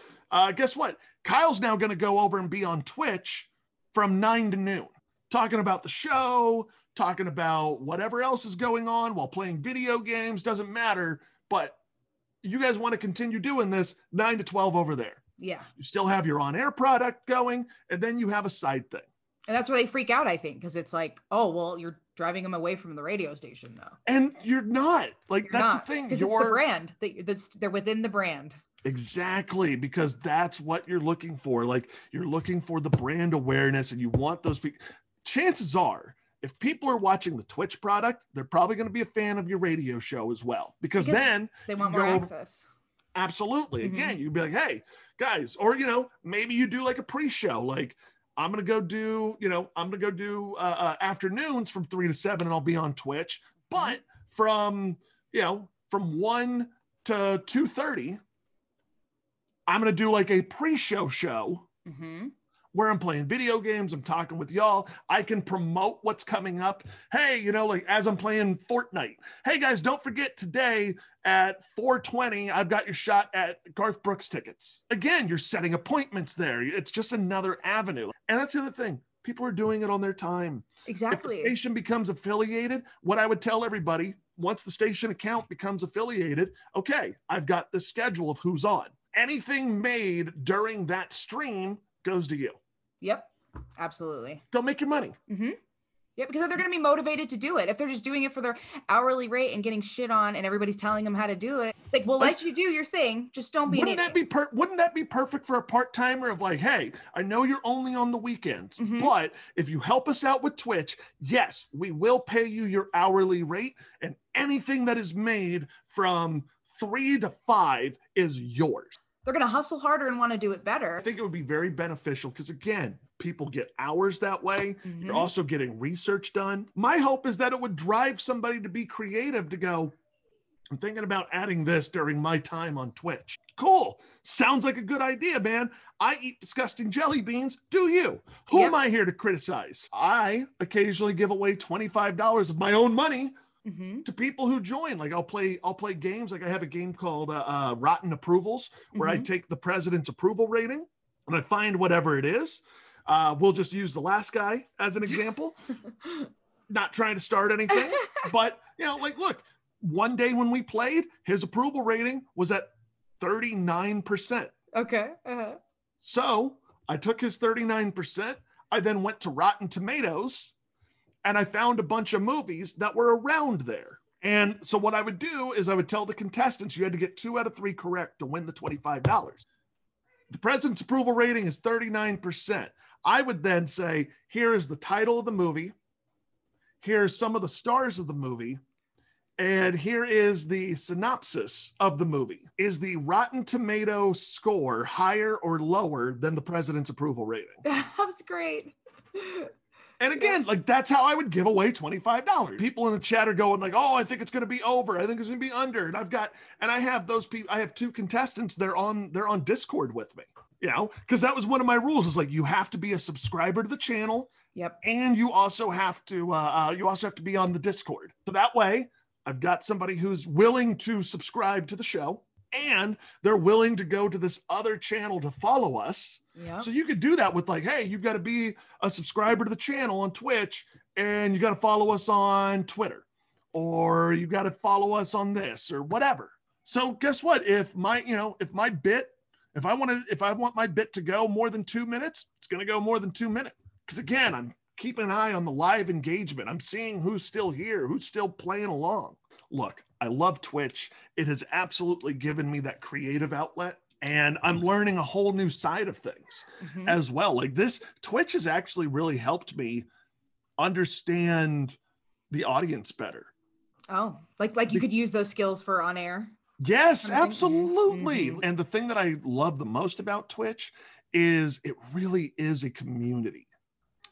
Guess what? Kyle's now going to go over and be on Twitch from 9 to noon, talking about the show, talking about whatever else is going on while playing video games. Doesn't matter. But you guys want to continue doing this 9 to 12 over there. Yeah. You still have your on-air product going, and then you have a side thing. And that's where they freak out, I think, because it's like, oh, well, you're driving them away from the radio station, though. And you're not. Like, you're that's not. The thing. Because it's the brand. They're within the brand. Exactly, because that's what you're looking for. Like, you're looking for the brand awareness, and you want those people. Chances are, if people are watching the Twitch product, they're probably going to be a fan of your radio show as well, because then they want more access. Absolutely. Mm-hmm. Again, you'd be like, hey, guys, or, maybe you do like a pre-show, like I'm going to go do afternoons from 3 to 7 and I'll be on Twitch, but from 1 to 2:30, I'm going to do like a pre-show show where I'm playing video games. I'm talking with y'all. I can promote what's coming up. Hey, like as I'm playing Fortnite, hey guys, don't forget today at 4:20, I've got your shot at Garth Brooks tickets. Again, you're setting appointments there. It's just another avenue. And that's the other thing. People are doing it on their time. Exactly. If the station becomes affiliated, what I would tell everybody, once the station account becomes affiliated, okay, I've got the schedule of who's on. Anything made during that stream goes to you. Yep, absolutely. Go make your money. Mm-hmm. Yeah, because they're going to be motivated to do it. If they're just doing it for their hourly rate and getting shit on and everybody's telling them how to do it, like, we'll let you do your thing. Just don't be wouldn't that be perfect for a part-timer of like, hey, I know you're only on the weekends, but if you help us out with Twitch, yes, we will pay you your hourly rate and anything that is made from 3 to 5 is yours. They're going to hustle harder and want to do it better. I think it would be very beneficial because, again, people get hours that way. Mm-hmm. You're also getting research done. My hope is that it would drive somebody to be creative to go, I'm thinking about adding this during my time on Twitch. Cool. Sounds like a good idea, man. I eat disgusting jelly beans. Do you? Who am I here to criticize? I occasionally give away $25 of my own money to people who join. Like I'll play games. Like I have a game called Rotten Approvals where I take the president's approval rating and I find whatever it is. We'll just use the last guy as an example. Not trying to start anything, but like, look, one day when we played, his approval rating was at 39%. Okay. So I took his 39%. I then went to Rotten Tomatoes And I found a bunch of movies that were around there. And so what I would do is I would tell the contestants you had to get 2 out of 3 correct to win the $25. The president's approval rating is 39%. I would then say, here is the title of the movie. Here's some of the stars of the movie. And here is the synopsis of the movie. Is the Rotten Tomato score higher or lower than the president's approval rating? That's great. And again, like, that's how I would give away $25. People in the chat are going like, oh, I think it's going to be over. I think it's going to be under. And I've got, and I have those people, I have 2 contestants. They're on Discord with me, you know, because that was one of my rules is like, you have to be a subscriber to the channel. Yep. And you also have to be on the Discord. So that way I've got somebody who's willing to subscribe to the show and they're willing to go to this other channel to follow us. Yep. So you could do that with like, hey, you've got to be a subscriber to the channel on Twitch and you got to follow us on Twitter or you got to follow us on this or whatever. So guess what? If I want my bit to go more than 2 minutes, it's going to go more than 2 minutes. Because again, I'm keeping an eye on the live engagement. I'm seeing who's still here, who's still playing along. Look, I love Twitch. It has absolutely given me that creative outlet. And I'm learning a whole new side of things as well. Like this, Twitch has actually really helped me understand the audience better. Oh, like you could use those skills for on air? Yes, absolutely. Mm-hmm. And the thing that I love the most about Twitch is it really is a community.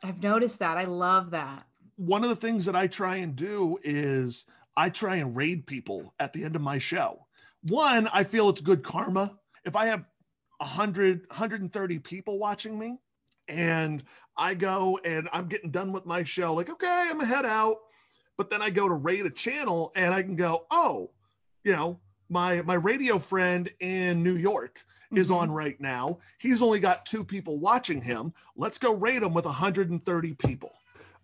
I've noticed that. I love that. One of the things that I try and do is I try and raid people at the end of my show. One, I feel it's good karma. If I have 100, 130 people watching me and I go and I'm getting done with my show, like, okay, I'm gonna head out. But then I go to raid a channel and I can go, oh, you know, my radio friend in New York is on right now. He's only got 2 people watching him. Let's go raid him with 130 people.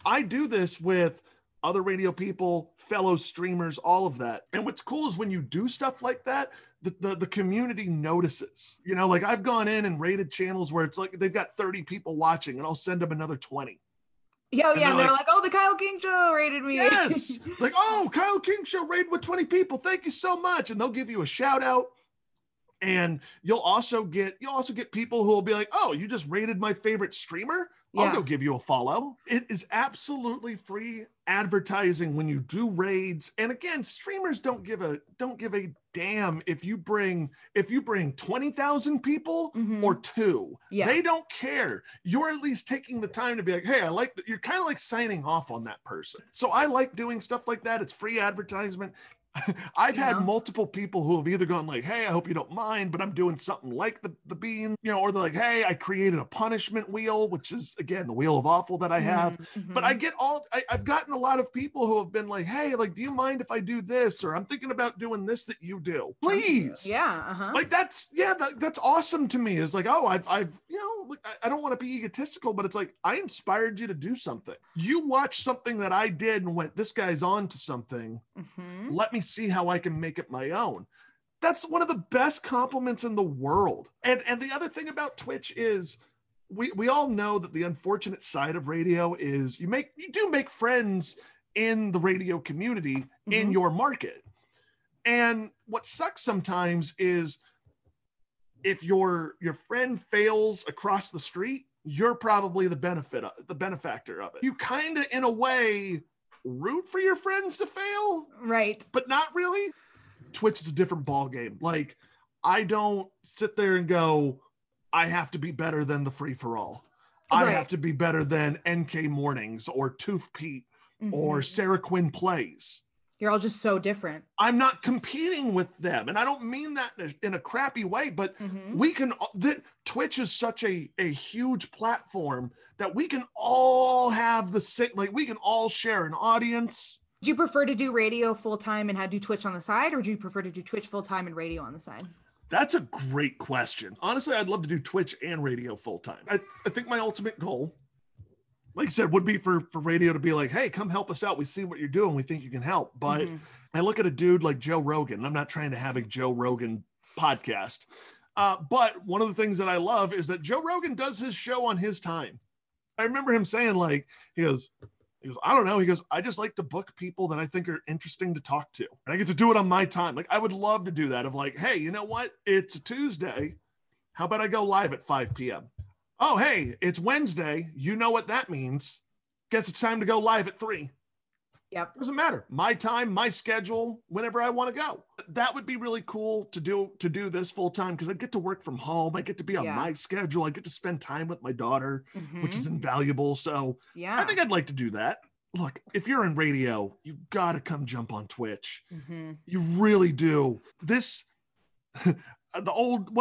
I do this with other radio people, fellow streamers, all of that. And what's cool is when you do stuff like that, the community notices. You know, like I've gone in and rated channels where it's like they've got 30 people watching and I'll send them another 20. Yeah, yeah. They're like, oh, the Kyle King show rated me. Yes. Like, oh, Kyle King show rated with 20 people. Thank you so much. And they'll give you a shout out. And you'll also get people who will be like, oh, you just rated my favorite streamer. Yeah. I'll go give you a follow. It is absolutely free advertising when you do raids. And again, streamers don't give a damn if you bring 20,000 people or 2. Yeah. They don't care. You're at least taking the time to be like, hey, I like that. You're kind of like signing off on that person. So I like doing stuff like that. It's free advertisement. I've had multiple people who have either gone like, hey, I hope you don't mind, but I'm doing something like the bean, you know, or they're like, hey, I created a punishment wheel, which is again, the wheel of awful that I have. But I get I've gotten a lot of people who have been like, hey, like, do you mind if I do this? Or I'm thinking about doing this that you do, please. Yeah. Like that's awesome to me. It's like, oh, I've you know, like, I don't want to be egotistical, but it's like, I inspired you to do something. You watched something that I did and went, this guy's on to something. Let me see how I can make it my own. That's one of the best compliments in the world. And the other thing about Twitch is we all know that the unfortunate side of radio is you do make friends in the radio community in your market. And what sucks sometimes is if your friend fails across the street, you're probably the benefactor of it. You kind of, in a way, root for your friends to fail, right? But not really. Twitch is a different ball game. Like, I don't sit there and go, I have to be better than the free for all. Right. I have to be better than NK Mornings or Tooth Pete or Sarah Quinn Plays. You're all just so different. I'm not competing with them, and I don't mean that in a crappy way. But we can. Twitch is such a huge platform that we can all have the same. Like, we can all share an audience. Do you prefer to do radio full time and do Twitch on the side, or do you prefer to do Twitch full time and radio on the side? That's a great question. Honestly, I'd love to do Twitch and radio full time. I think my ultimate goal, like I said, would be for radio to be like, hey, come help us out. We see what you're doing. We think you can help. But I look at a dude like Joe Rogan, and I'm not trying to have a Joe Rogan podcast. But one of the things that I love is that Joe Rogan does his show on his time. I remember him saying, like, he goes, He goes, I don't know. He goes, I just like to book people that I think are interesting to talk to. And I get to do it on my time. Like, I would love to do that of like, hey, you know what? It's Tuesday. How about I go live at 5 p.m.? Oh, hey, it's Wednesday. You know what that means. Guess it's time to go live at 3. Yep. Doesn't matter. My time, my schedule, whenever I want to go. That would be really cool to do this full time, because I'd get to work from home. I get to be on my schedule. I get to spend time with my daughter, which is invaluable. So I think I'd like to do that. Look, if you're in radio, you got to come jump on Twitch. You really do. This, the old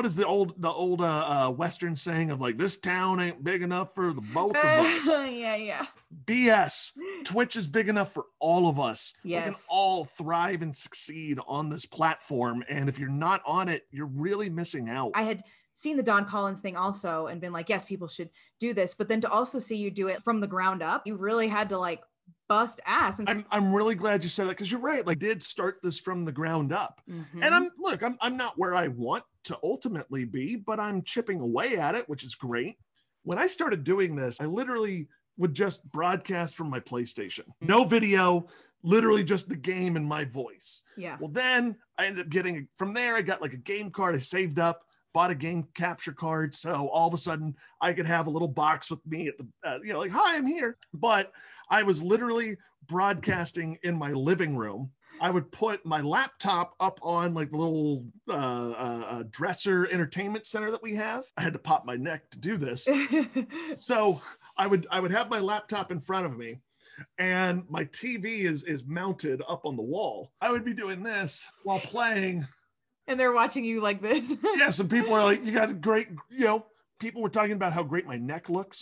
Western saying of like, this town ain't big enough for the both of us. BS. Twitch is big enough for all of us. We can all thrive and succeed on this platform. And if you're not on it, you're really missing out. I had seen the Don Collins thing also and been like, yes, people should do this. But then to also see you do it from the ground up, you really had to like bust ass. I'm really glad you said that, because you're right. Like, I did start this from the ground up. And I'm not where I want to ultimately be, but I'm chipping away at it, which is great. When I started doing this, I literally would just broadcast from my PlayStation. No video, literally just the game and my voice. Well, then I ended up getting, from there, I got like a game card. I saved up, bought a game capture card. So all of a sudden I could have a little box with me at the, you know, like, hi, I'm here. But I was literally broadcasting in my living room. I would put my laptop up on like the little dresser entertainment center that we have. I had to pop my neck to do this. So I would have my laptop in front of me, and my TV is mounted up on the wall. I would be doing this while playing. And they're watching you like this. Some people are like, you got a great, you know, people were talking about how great my neck looks.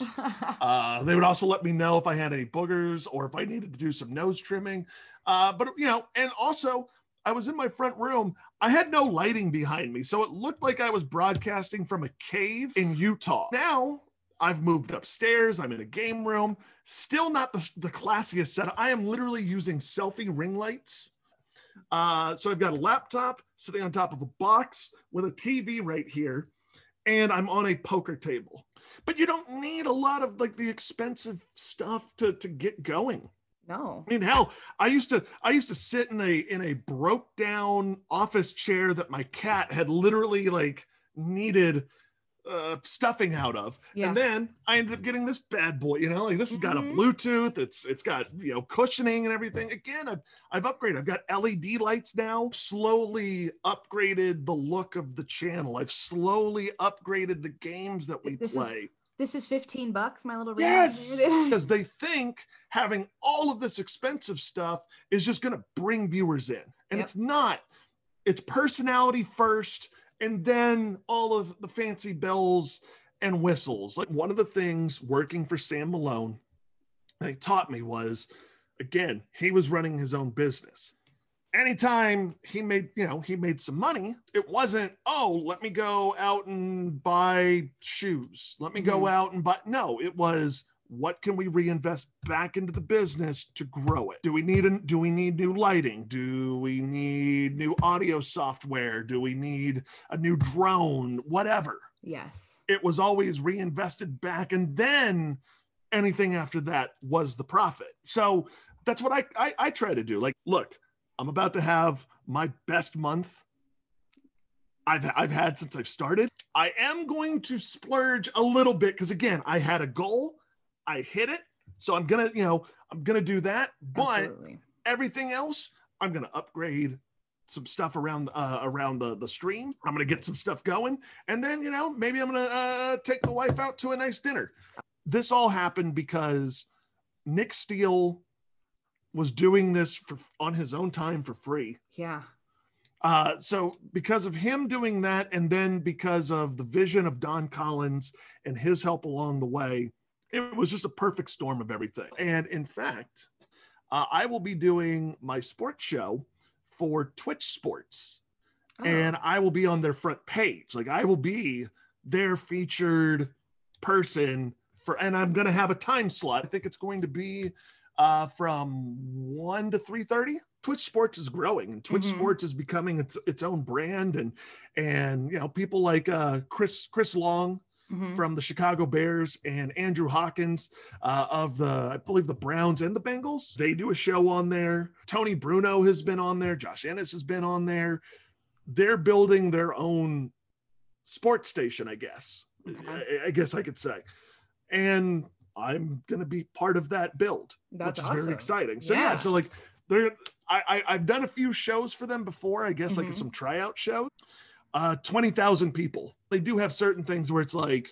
They would also let me know if I had any boogers or if I needed to do some nose trimming. But, you know, and also I was in my front room. I had no lighting behind me. So it looked like I was broadcasting from a cave in Utah. Now I've moved upstairs. I'm in a game room. Still not the classiest setup. I am literally using selfie ring lights. So I've got a laptop sitting on top of a box with a TV right here, and I'm on a poker table. But you don't need a lot of like the expensive stuff to get going. No. I mean, hell, I used to sit in a broke down office chair that my cat had literally like needed stuffing out of. And then I ended up getting this bad boy, you know, like this has got a Bluetooth, it's got, you know, cushioning and everything. Again, I've upgraded. I've got LED lights now, slowly upgraded the look of the channel. I've slowly upgraded the games that we play. This is $15, my little because they think having all of this expensive stuff is just going to bring viewers in, and it's not. It's personality first, and then all of the fancy bells and whistles. Like, one of the things working for Sam Malone that he taught me was, again, he was running his own business. Anytime he made some money, it wasn't, oh, let me go out and buy shoes. Let me go out and buy. No, it was, what can we reinvest back into the business to grow it? Do we need new lighting? Do we need new audio software? Do we need a new drone? Whatever. Yes. It was always reinvested back, and then anything after that was the profit. So that's what I try to do. Like, look, I'm about to have my best month I've had since I've started. I am going to splurge a little bit, because again, I had a goal. I hit it. So I'm going to do that, but everything else, I'm going to upgrade some stuff around the stream. I'm going to get some stuff going. And then, you know, maybe I'm going to take the wife out to a nice dinner. This all happened because Nick Steele was doing this on his own time for free. Yeah. So because of him doing that, and then because of the vision of Don Collins and his help along the way, it was just a perfect storm of everything. And in fact, I will be doing my sports show for Twitch Sports. Oh. And I will be on their front page. Like, I will be their featured person and I'm going to have a time slot. I think it's going to be from 1 to 3:30. Twitch Sports is growing, and Twitch Sports is becoming its own brand. And, you know, people like Chris Long, from the Chicago Bears, and Andrew Hawkins of the, I believe, the Browns and the Bengals. They do a show on there. Tony Bruno has been on there. Josh Ennis has been on there. They're building their own sports station, I guess. I guess I could say. And I'm going to be part of that build, which is awesome. Very exciting. So yeah, so like they're, I've done a few shows for them before, I guess, like some tryout shows. 20,000 people. They do have certain things where it's like,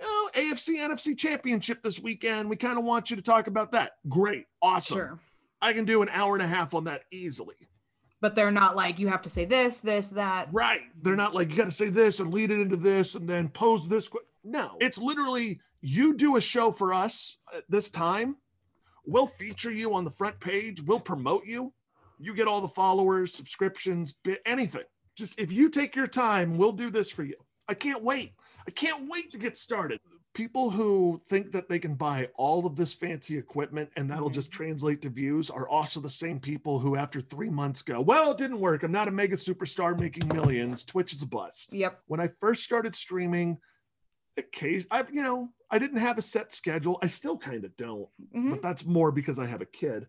oh, AFC, NFC championship this weekend. We kind of want you to talk about that. Great. Awesome. Sure. I can do an hour and a half on that easily. But they're not like, you have to say this, this, that. Right. They're not like, you got to say this and lead it into this and then pose this. No, it's literally, you do a show for us at this time. We'll feature you on the front page. We'll promote you. You get all the followers, subscriptions, anything. Just if you take your time, we'll do this for you. I can't wait. I can't wait to get started. People who think that they can buy all of this fancy equipment and that'll just translate to views are also the same people who after 3 months go, well, it didn't work. I'm not a mega superstar making millions. Twitch is a bust. Yep. When I first started streaming, I didn't have a set schedule. I still kind of don't, but that's more because I have a kid.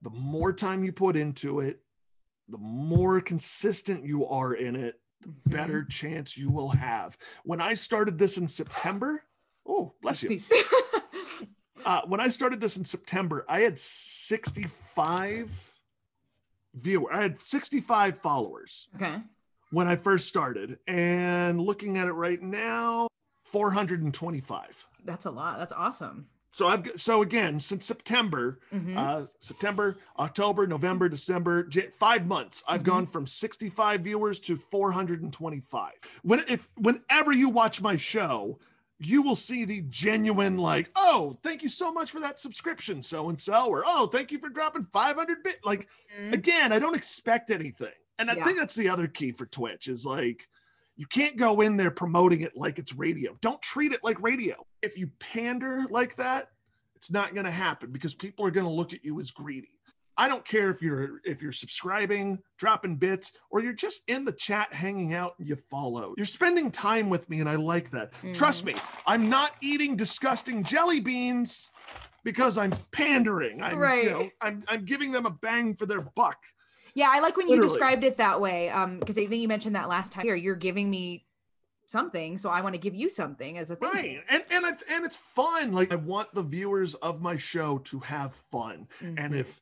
The more time you put into it, the more consistent you are in it, the better chance you will have. When I started this in September, oh, bless you. When I started this in September, I had 65 viewers. I had 65 followers when I first started. And looking at it right now, 425. That's a lot. That's awesome. So again, since September, September, October, November, December, 5 months, I've gone from 65 viewers to 425. Whenever you watch my show, you will see the genuine, like, oh, thank you so much for that subscription, so-and-so, or, oh, thank you for dropping 500 bit. Like, again, I don't expect anything. And I think that's the other key for Twitch is like, you can't go in there promoting it like it's radio. Don't treat it like radio. If you pander like that, it's not going to happen because people are going to look at you as greedy. I don't care if you're subscribing, dropping bits, or you're just in the chat hanging out and you follow. You're spending time with me and I like that. Trust me, I'm not eating disgusting jelly beans because I'm pandering. I'm giving them a bang for their buck. Yeah, I like when you described it that way, because I think you mentioned that last time here. You're giving me something, so I want to give you something as a thing. Right, and it's fun. Like, I want the viewers of my show to have fun. And if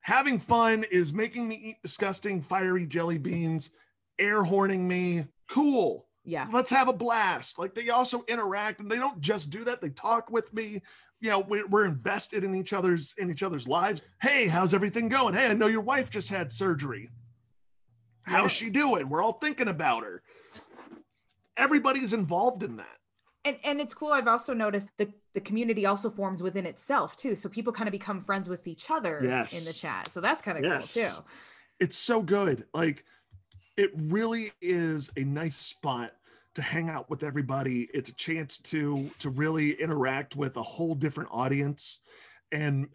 having fun is making me eat disgusting, fiery jelly beans, air horning me, cool. Yeah. Let's have a blast. Like, they also interact, and they don't just do that. They talk with me. You know, we're invested in each other's lives. Hey, how's everything going? Hey, I know your wife just had surgery. How's she doing? We're all thinking about her. Everybody's involved in that. And it's cool. I've also noticed the community also forms within itself too. So people kind of become friends with each other in the chat. So that's kind of cool too. It's so good. Like, it really is a nice spot to hang out with everybody. It's a chance to really interact with a whole different audience. And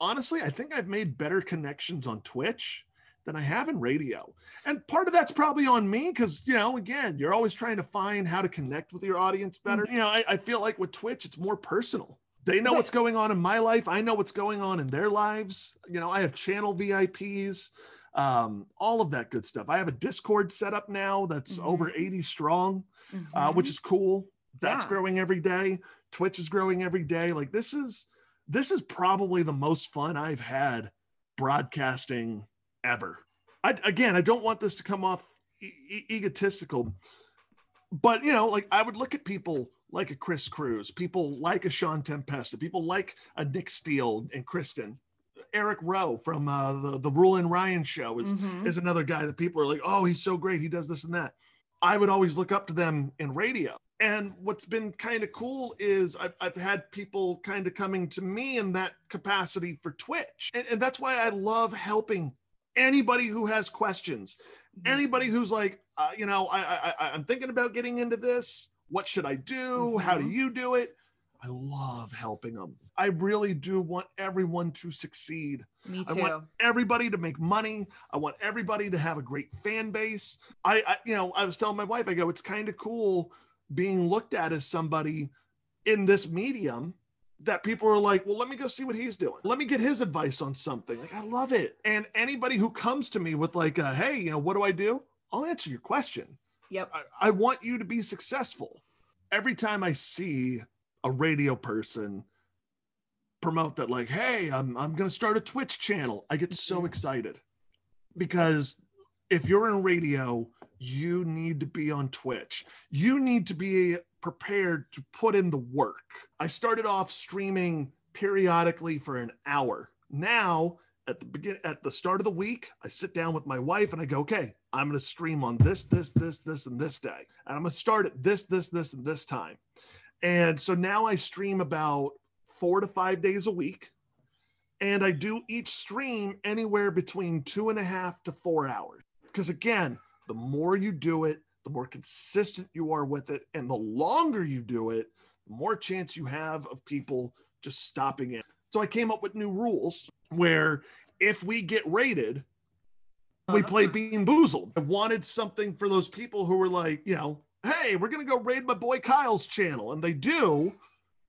honestly, I think I've made better connections on Twitch than I have in radio. And part of that's probably on me because, you know, again, you're always trying to find how to connect with your audience better. You know, I feel like with Twitch, it's more personal. They know what's going on in my life. I know what's going on in their lives. You know, I have channel VIPs. All of that good stuff. I have a Discord set up now that's over 80 strong, which is cool. That's growing every day. Twitch is growing every day. Like, this is probably the most fun I've had broadcasting ever. I don't want this to come off egotistical, but, you know, like, I would look at people like a Chris Cruz, people like a Sean Tempesta, people like a Nick Steele and Kristen. Eric Rowe from the Rule and Ryan show is another guy that people are like, oh, he's so great. He does this and that. I would always look up to them in radio. And what's been kind of cool is I've had people kind of coming to me in that capacity for Twitch. And that's why I love helping anybody who has questions, anybody who's like, you know, I'm thinking about getting into this. What should I do? How do you do it? I love helping them. I really do want everyone to succeed. Me too. I want everybody to make money. I want everybody to have a great fan base. I was telling my wife, I go, it's kind of cool being looked at as somebody in this medium that people are like, well, let me go see what he's doing. Let me get his advice on something. Like, I love it. And anybody who comes to me with like, hey, you know, what do? I'll answer your question. Yep. I want you to be successful. Every time I see a radio person promote that, like, hey, I'm going to start a Twitch channel, I get so excited, because if you're in radio, you need to be on Twitch. You need to be prepared to put in the work. I started off streaming periodically for an hour. Now, at the start of the week, I sit down with my wife and I go, okay, I'm going to stream on this, and this day. And I'm going to start at this, and this time. And so now I stream about 4 to 5 days a week. And I do each stream anywhere between 2.5 to 4 hours. Because again, the more you do it, the more consistent you are with it. And the longer you do it, the more chance you have of people just stopping it. So I came up with new rules where if we get rated, we play Bean Boozled. I wanted something for those people who were like, you know, hey, we're going to go raid my boy Kyle's channel. And they do.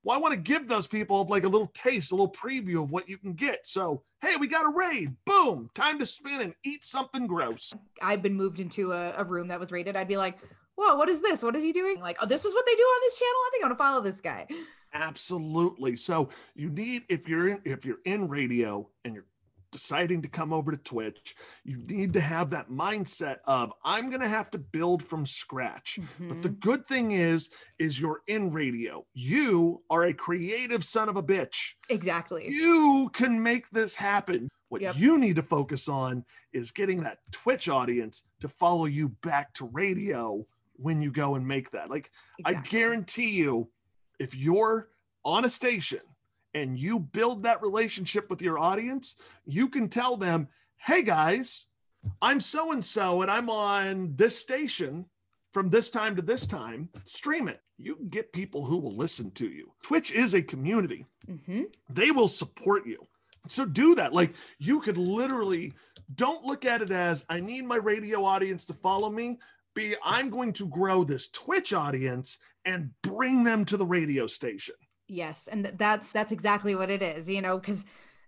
Well, I want to give those people like a little taste, a little preview of what you can get. So, hey, we got a raid. Boom. Time to spin and eat something gross. I've been moved into a room that was raided. I'd be like, whoa, what is this? What is he doing? Like, oh, this is what they do on this channel. I think I'm going to follow this guy. Absolutely. So you need, if you're in radio and you're deciding to come over to Twitch, you need to have that mindset of, I'm going to have to build from scratch. Mm-hmm. But the good thing is you're in radio. You are a creative son of a bitch. Exactly. You can make this happen. What you need to focus on is getting that Twitch audience to follow you back to radio when you go and make that. Like, exactly. I guarantee you, if you're on a station and you build that relationship with your audience, you can tell them, hey guys, I'm so-and-so and I'm on this station from this time to this time, stream it. You can get people who will listen to you. Twitch is a community. Mm-hmm. They will support you. So do that. Like, you could literally, don't look at it as, I need my radio audience to follow me. B, I'm going to grow this Twitch audience and bring them to the radio station. Yes. And that's exactly what it is, you know, because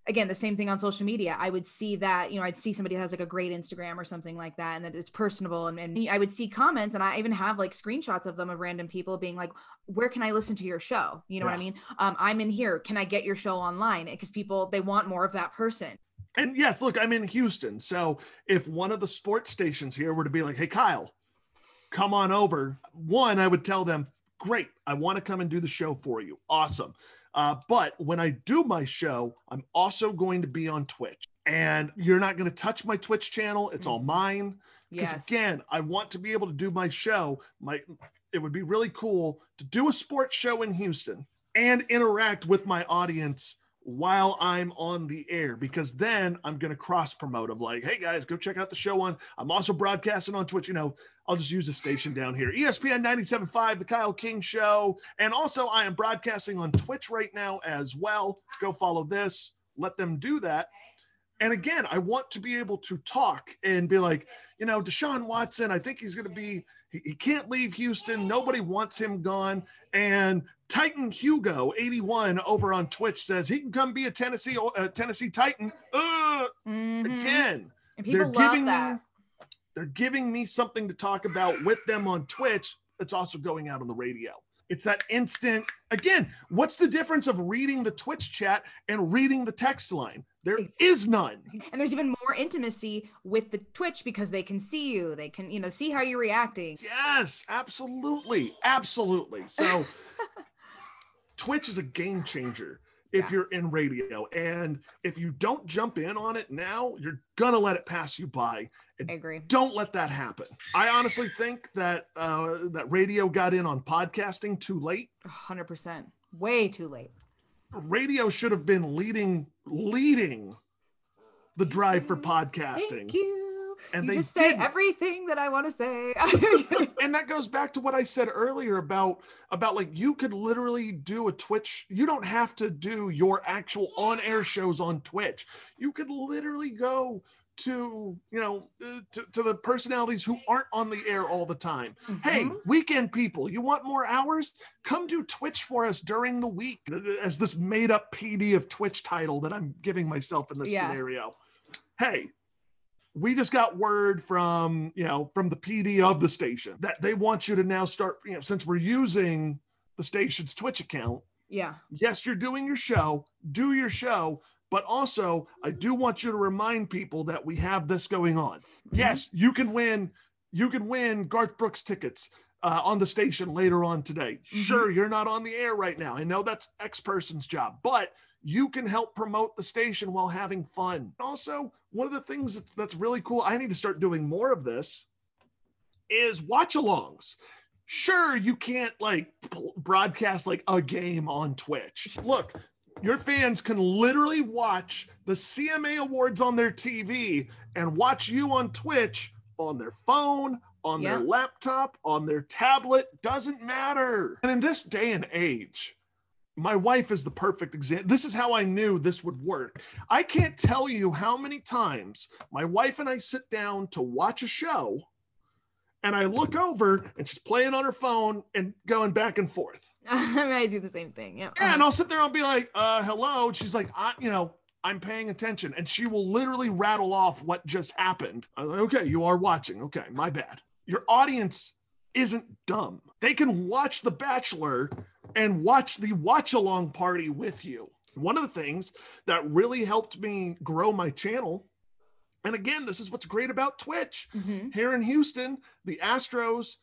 again, the same thing on social media, I would see that, you know, I'd see somebody that has like a great Instagram or something like that, and that it's personable. And I would see comments, and I even have like screenshots of them, of random people being like, where can I listen to your show? You know what I mean? I'm in here. Can I get your show online? Because people, they want more of that person. And yes, look, I'm in Houston. So if one of the sports stations here were to be like, hey, Kyle, come on over. One, I would tell them, great, I want to come and do the show for you. Awesome. But when I do my show, I'm also going to be on Twitch. And you're not going to touch my Twitch channel. It's all mine. Because again, I want to be able to do my show. It would be really cool to do a sports show in Houston and interact with my audience while I'm on the air, because then I'm going to cross promote of like, hey guys, go check out the show on, I'm also broadcasting on Twitch. You know, I'll just use a station down here, ESPN 97.5, the Kyle King Show. And also I am broadcasting on Twitch right now as well. Go follow this, let them do that. And again, I want to be able to talk and be like, you know, Deshaun Watson, I think he's going to be, he can't leave Houston. Nobody wants him gone. And Titan Hugo 81 over on Twitch says he can come be a Tennessee Titan. Again, and people love that. They're giving me something to talk about with them on Twitch. It's also going out on the radio. It's that instant. Again, what's the difference of reading the Twitch chat and reading the text line? There is none. And there's even more intimacy with the Twitch because they can see you. They can, you know, see how you're reacting. Yes, absolutely. Absolutely. So Twitch is a game changer if you're in radio. And if you don't jump in on it now, you're going to let it pass you by. And I agree. Don't let that happen. I honestly think that that radio got in on podcasting too late. 100%. Way too late. Radio should have been leading the drive for podcasting. Thank you. And you just say everything that I want to say. And that goes back to what I said earlier about like, you could literally do a Twitch. You don't have to do your actual on-air shows on Twitch. You could literally go to the personalities who aren't on the air all the time. Mm-hmm. Hey, weekend people, you want more hours? Come do Twitch for us during the week, as this made up PD of Twitch title that I'm giving myself in this scenario. Hey, we just got word from, from the PD of the station that they want you to now start, since we're using the station's Twitch account. Yeah. Yes, you're doing your show, do your show. But also, I do want you to remind people that we have this going on. Yes, you can win Garth Brooks tickets on the station later on today. Mm-hmm. Sure, you're not on the air right now. I know that's X person's job, but you can help promote the station while having fun. Also, one of the things that's really cool, I need to start doing more of this, is watch-alongs. Sure, you can't broadcast a game on Twitch. Look, your fans can literally watch the CMA Awards on their TV and watch you on Twitch on their phone, on their laptop, on their tablet. Doesn't matter. And in this day and age, my wife is the perfect example. This is how I knew this would work. I can't tell you how many times my wife and I sit down to watch a show and I look over and she's playing on her phone and going back and forth. I do the same thing. Yeah. And I'll sit there and be like, hello. And she's like, I'm paying attention. And she will literally rattle off what just happened. I'm like, okay, you are watching. Okay, my bad. Your audience isn't dumb. They can watch The Bachelor and watch the watch along party with you. One of the things that really helped me grow my channel, and again, this is what's great about Twitch. Mm-hmm. Here in Houston, the Astros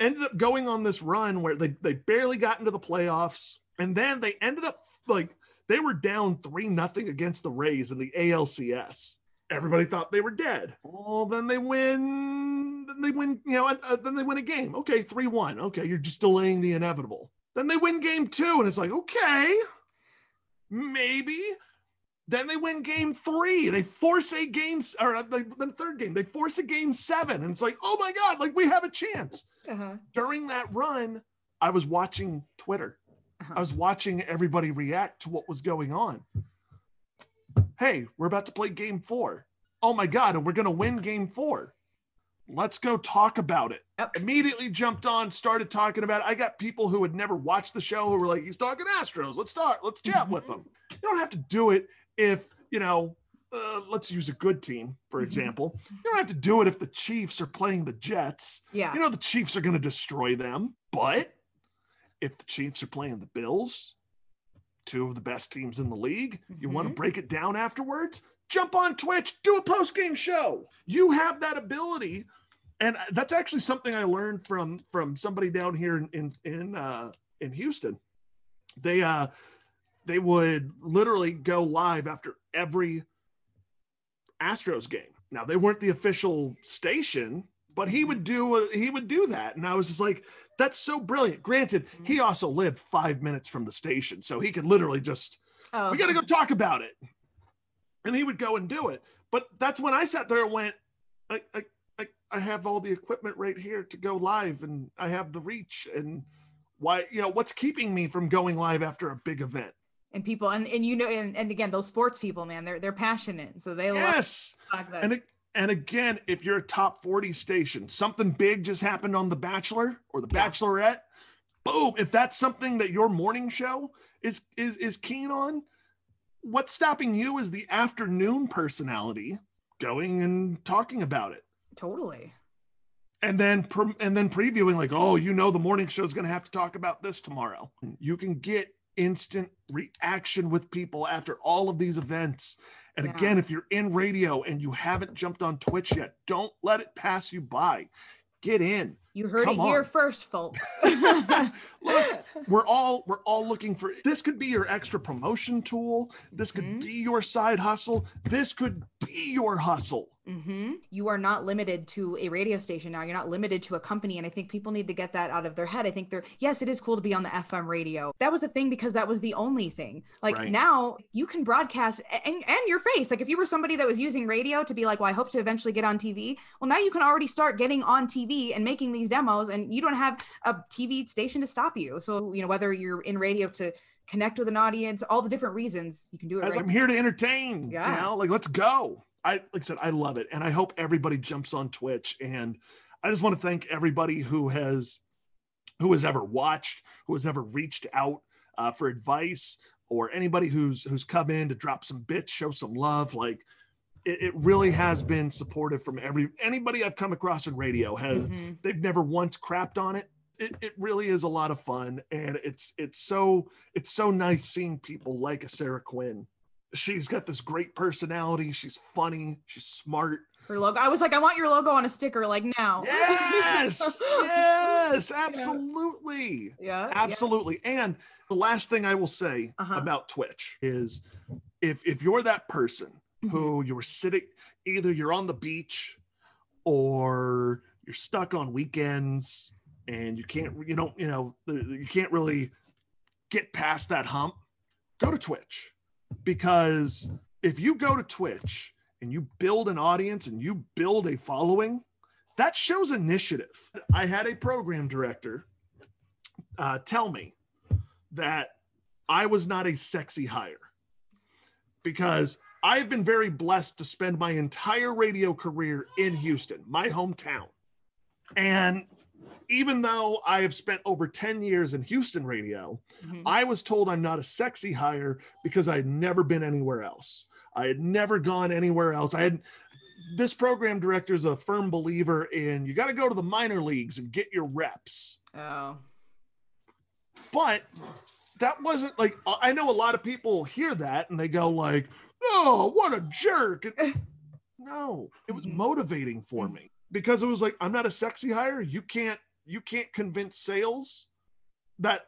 ended up going on this run where they barely got into the playoffs. And then they ended up they were down 3-0 against the Rays in the ALCS. Everybody thought they were dead. Well, then they win a game. Okay, 3-1. Okay, you're just delaying the inevitable. Then they win game 2 and it's like, okay, maybe. Then they win game 3. They force a game, or the third game, they force a game 7. And it's like, oh my God, we have a chance. Uh-huh. During that run, I was watching Twitter. Uh-huh. I was watching everybody react to what was going on. Hey, we're about to play game 4. Oh my God, and we're going to win game 4. Let's go talk about it. Yep. Immediately jumped on, started talking about it. I got people who had never watched the show who were like, he's talking Astros. Let's chat with them. You don't have to do it if, let's use a good team, for example. You don't have to do it if the Chiefs are playing the Jets. Yeah. The Chiefs are going to destroy them. But if the Chiefs are playing the Bills, two of the best teams in the league, you want to break it down afterwards? Jump on Twitch, do a post-game show. You have that ability. And that's actually something I learned from somebody down here in Houston. They would literally go live after every Astros game. Now, they weren't the official station, but he would do that. And I was just like, that's so brilliant. Granted, he also lived 5 minutes from the station, so he could literally just, we got to go talk about it. And he would go and do it. But that's when I sat there and went, I have all the equipment right here to go live, and I have the reach. And why, what's keeping me from going live after a big event? And people, and again, those sports people, man, they're passionate. So they love to talk about it. And again, if you're a top 40 station, something big just happened on The Bachelor or The Bachelorette, boom. If that's something that your morning show is keen on, what's stopping you is the afternoon personality going and talking about it. Totally. And then previewing the morning show is going to have to talk about this tomorrow. You can get instant reaction with people after all of these events. And again, if you're in radio and you haven't jumped on Twitch yet, don't let it pass you by. Get in. You heard here first, folks. Look, we're all looking for, this could be your extra promotion tool. This could be your side hustle. This could be your hustle. Mm-hmm. You are not limited to a radio station now. You're not limited to a company. And I think people need to get that out of their head. I think yes, it is cool to be on the FM radio. That was a thing because that was the only thing. Now you can broadcast and your face. If you were somebody that was using radio to be like, well, I hope to eventually get on TV. Well, now you can already start getting on TV and making these demos, and you don't have a TV station to stop you. So, whether you're in radio to connect with an audience, all the different reasons you can do it. I'm here to entertain. Yeah. Let's go. I love it. And I hope everybody jumps on Twitch. And I just want to thank everybody who has ever watched, who has ever reached out for advice, or anybody who's come in to drop some bits, show some love. Like it really has been supportive from anybody I've come across in radio. They've never once crapped on it. It really is a lot of fun, and it's so nice seeing people like a Sarah Quinn. She's got this great personality. She's funny. She's smart. Her logo. I was like, I want your logo on a sticker, like now. Yes, yes, absolutely. Yeah, absolutely. Yeah. And the last thing I will say about Twitch is, if you're that person who you were sitting, either you're on the beach or you're stuck on weekends and you can't really get past that hump, go to Twitch. Because if you go to Twitch and you build an audience and you build a following, that shows initiative. I had a program director tell me that I was not a sexy hire, because I've been very blessed to spend my entire radio career in Houston, my hometown. And even though I have spent over 10 years in Houston radio, I was told I'm not a sexy hire because I had never been anywhere else. I had never gone anywhere else. This program director is a firm believer in, you got to go to the minor leagues and get your reps. Oh. But that wasn't like, I know a lot of people hear that and they go like, oh, what a jerk. And no, it was motivating for me, because it was like, I'm not a sexy hire. You can't convince sales that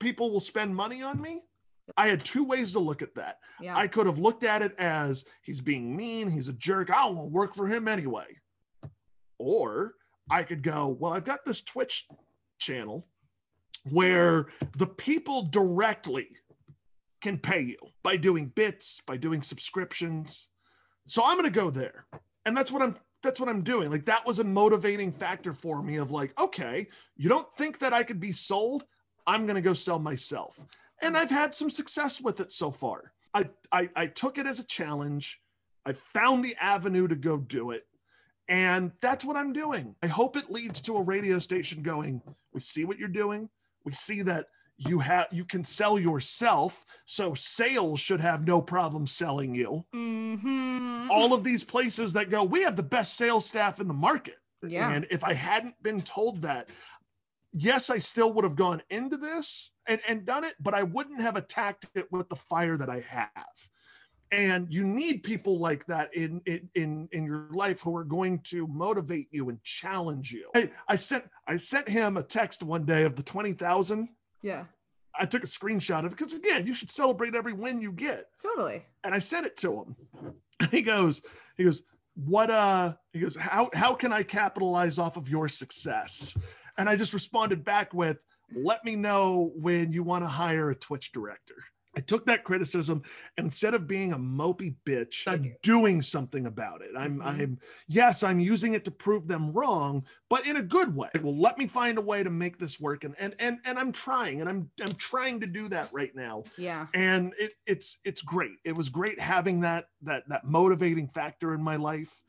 people will spend money on me. I had two ways to look at that. Yeah. I could have looked at it as, he's being mean, he's a jerk, I don't want to work for him anyway. Or I could go, well, I've got this Twitch channel where the people directly can pay you by doing bits, by doing subscriptions. So I'm going to go there. And that's what I'm doing. Like, that was a motivating factor for me of like, okay, you don't think that I could be sold? I'm going to go sell myself. And I've had some success with it so far. I took it as a challenge. I found the avenue to go do it. And that's what I'm doing. I hope it leads to a radio station going, we see what you're doing. We see that you can sell yourself. So sales should have no problem selling you. All of these places that go, we have the best sales staff in the market. Yeah. And if I hadn't been told that, yes, I still would have gone into this and done it, but I wouldn't have attacked it with the fire that I have. And you need people like that in your life who are going to motivate you and challenge you. I sent him a text one day of the 20,000. Yeah. I took a screenshot of it because, again, you should celebrate every win you get. Totally. And I sent it to him. And he goes, what? He goes, how can I capitalize off of your success? And I just responded back with, let me know when you want to hire a Twitch director. I took that criticism, and instead of being a mopey bitch, I'm doing something about it. I'm using it to prove them wrong, but in a good way. Well, let me find a way to make this work. And I'm trying, and I'm trying to do that right now. Yeah. And it's great. It was great having that motivating factor in my life.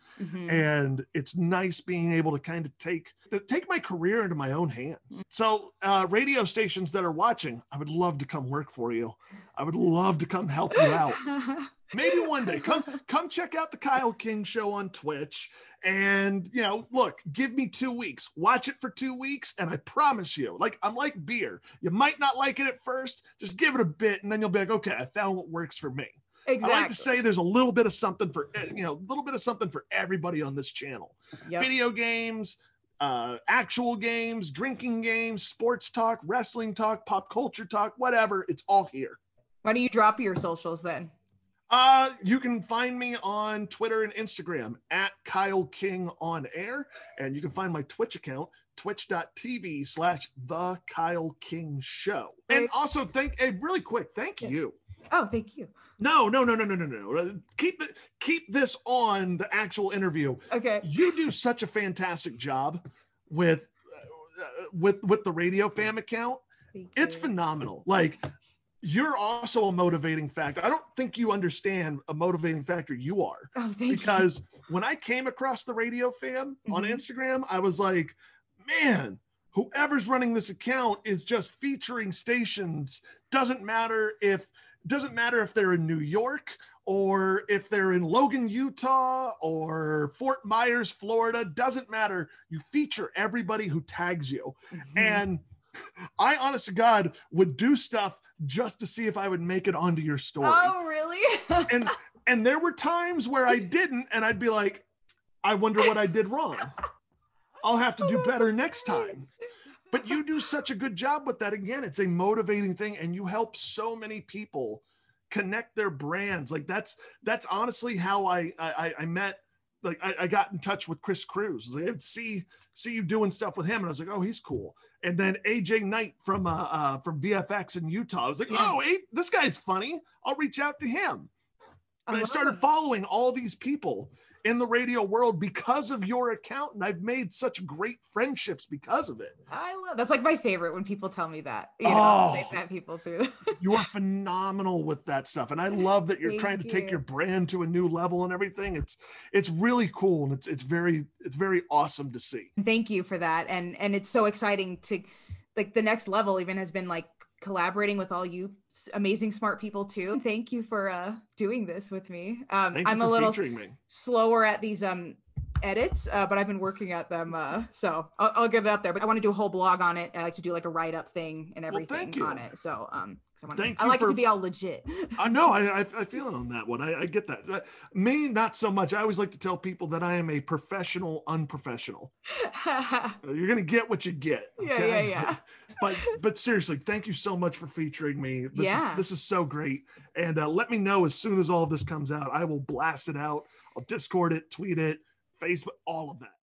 And it's nice being able to kind of take my career into my own hands. So radio stations that are watching, I would love to come work for you. I would love to come help you out. Maybe one day, come check out the Kyle King show on Twitch. And, you know, look, give me 2 weeks, watch it for 2 weeks. And I promise you, like, I'm like beer. You might not like it at first, just give it a bit. And then you'll be like, okay, I found what works for me. Exactly. I like to say there's a little bit of something for, you know, a little bit of something for everybody on this channel. Yep. Video games, actual games, drinking games, sports talk, wrestling talk, pop culture talk, whatever. It's all here. Why don't you drop your socials then? You can find me on Twitter and Instagram at Kyle King on air. And you can find my Twitch account, twitch.tv/The Kyle King Show. And also thank you. Oh, thank you. No. Keep this on the actual interview. Okay. You do such a fantastic job with the Radio Fam account. It's phenomenal. Like, you're also a motivating factor. I don't think you understand a motivating factor you are. Oh, because when I came across the radio fam on Instagram, I was like, man, whoever's running this account is just featuring stations. Doesn't matter if they're in New York or if they're in Logan, Utah or Fort Myers, Florida, doesn't matter. You feature everybody who tags you. And I, honest to God, would do stuff just to see if I would make it onto your story. Oh, really? and there were times where I didn't, and I'd be like, I wonder what I did wrong. I'll have to do better next time. But you do such a good job with that. Again, it's a motivating thing, and you help so many people connect their brands. Like that's honestly how I met. Like I got in touch with Chris Cruz. I would see you doing stuff with him, and I was like, oh, he's cool. And then AJ Knight from VFX in Utah. I was like, oh, hey, this guy's funny. I'll reach out to him. And I started following all these people in the radio world because of your account, and I've made such great friendships because of it. I love that's like my favorite when people tell me that. You know, they've met people through. You are phenomenal with that stuff, and I love that you're trying to take your brand to a new level and everything. It's really cool, and it's very awesome to see. Thank you for that, and it's so exciting to like the next level. Even has been like collaborating with all you amazing smart people too. Thank you for doing this with me. I'm a little slower at these edits, but I've been working at them, so I'll get it up there. But I want to do a whole blog on it. I like to do like a write-up thing and everything on it. So I like it to be all legit. No, I feel it on that one. I get that. Me, not so much. I always like to tell people that I am a professional unprofessional. You're going to get what you get. Okay? Yeah. But seriously, thank you so much for featuring me. This is so great. And let me know as soon as all of this comes out. I will blast it out. I'll Discord it, tweet it, Facebook, all of that.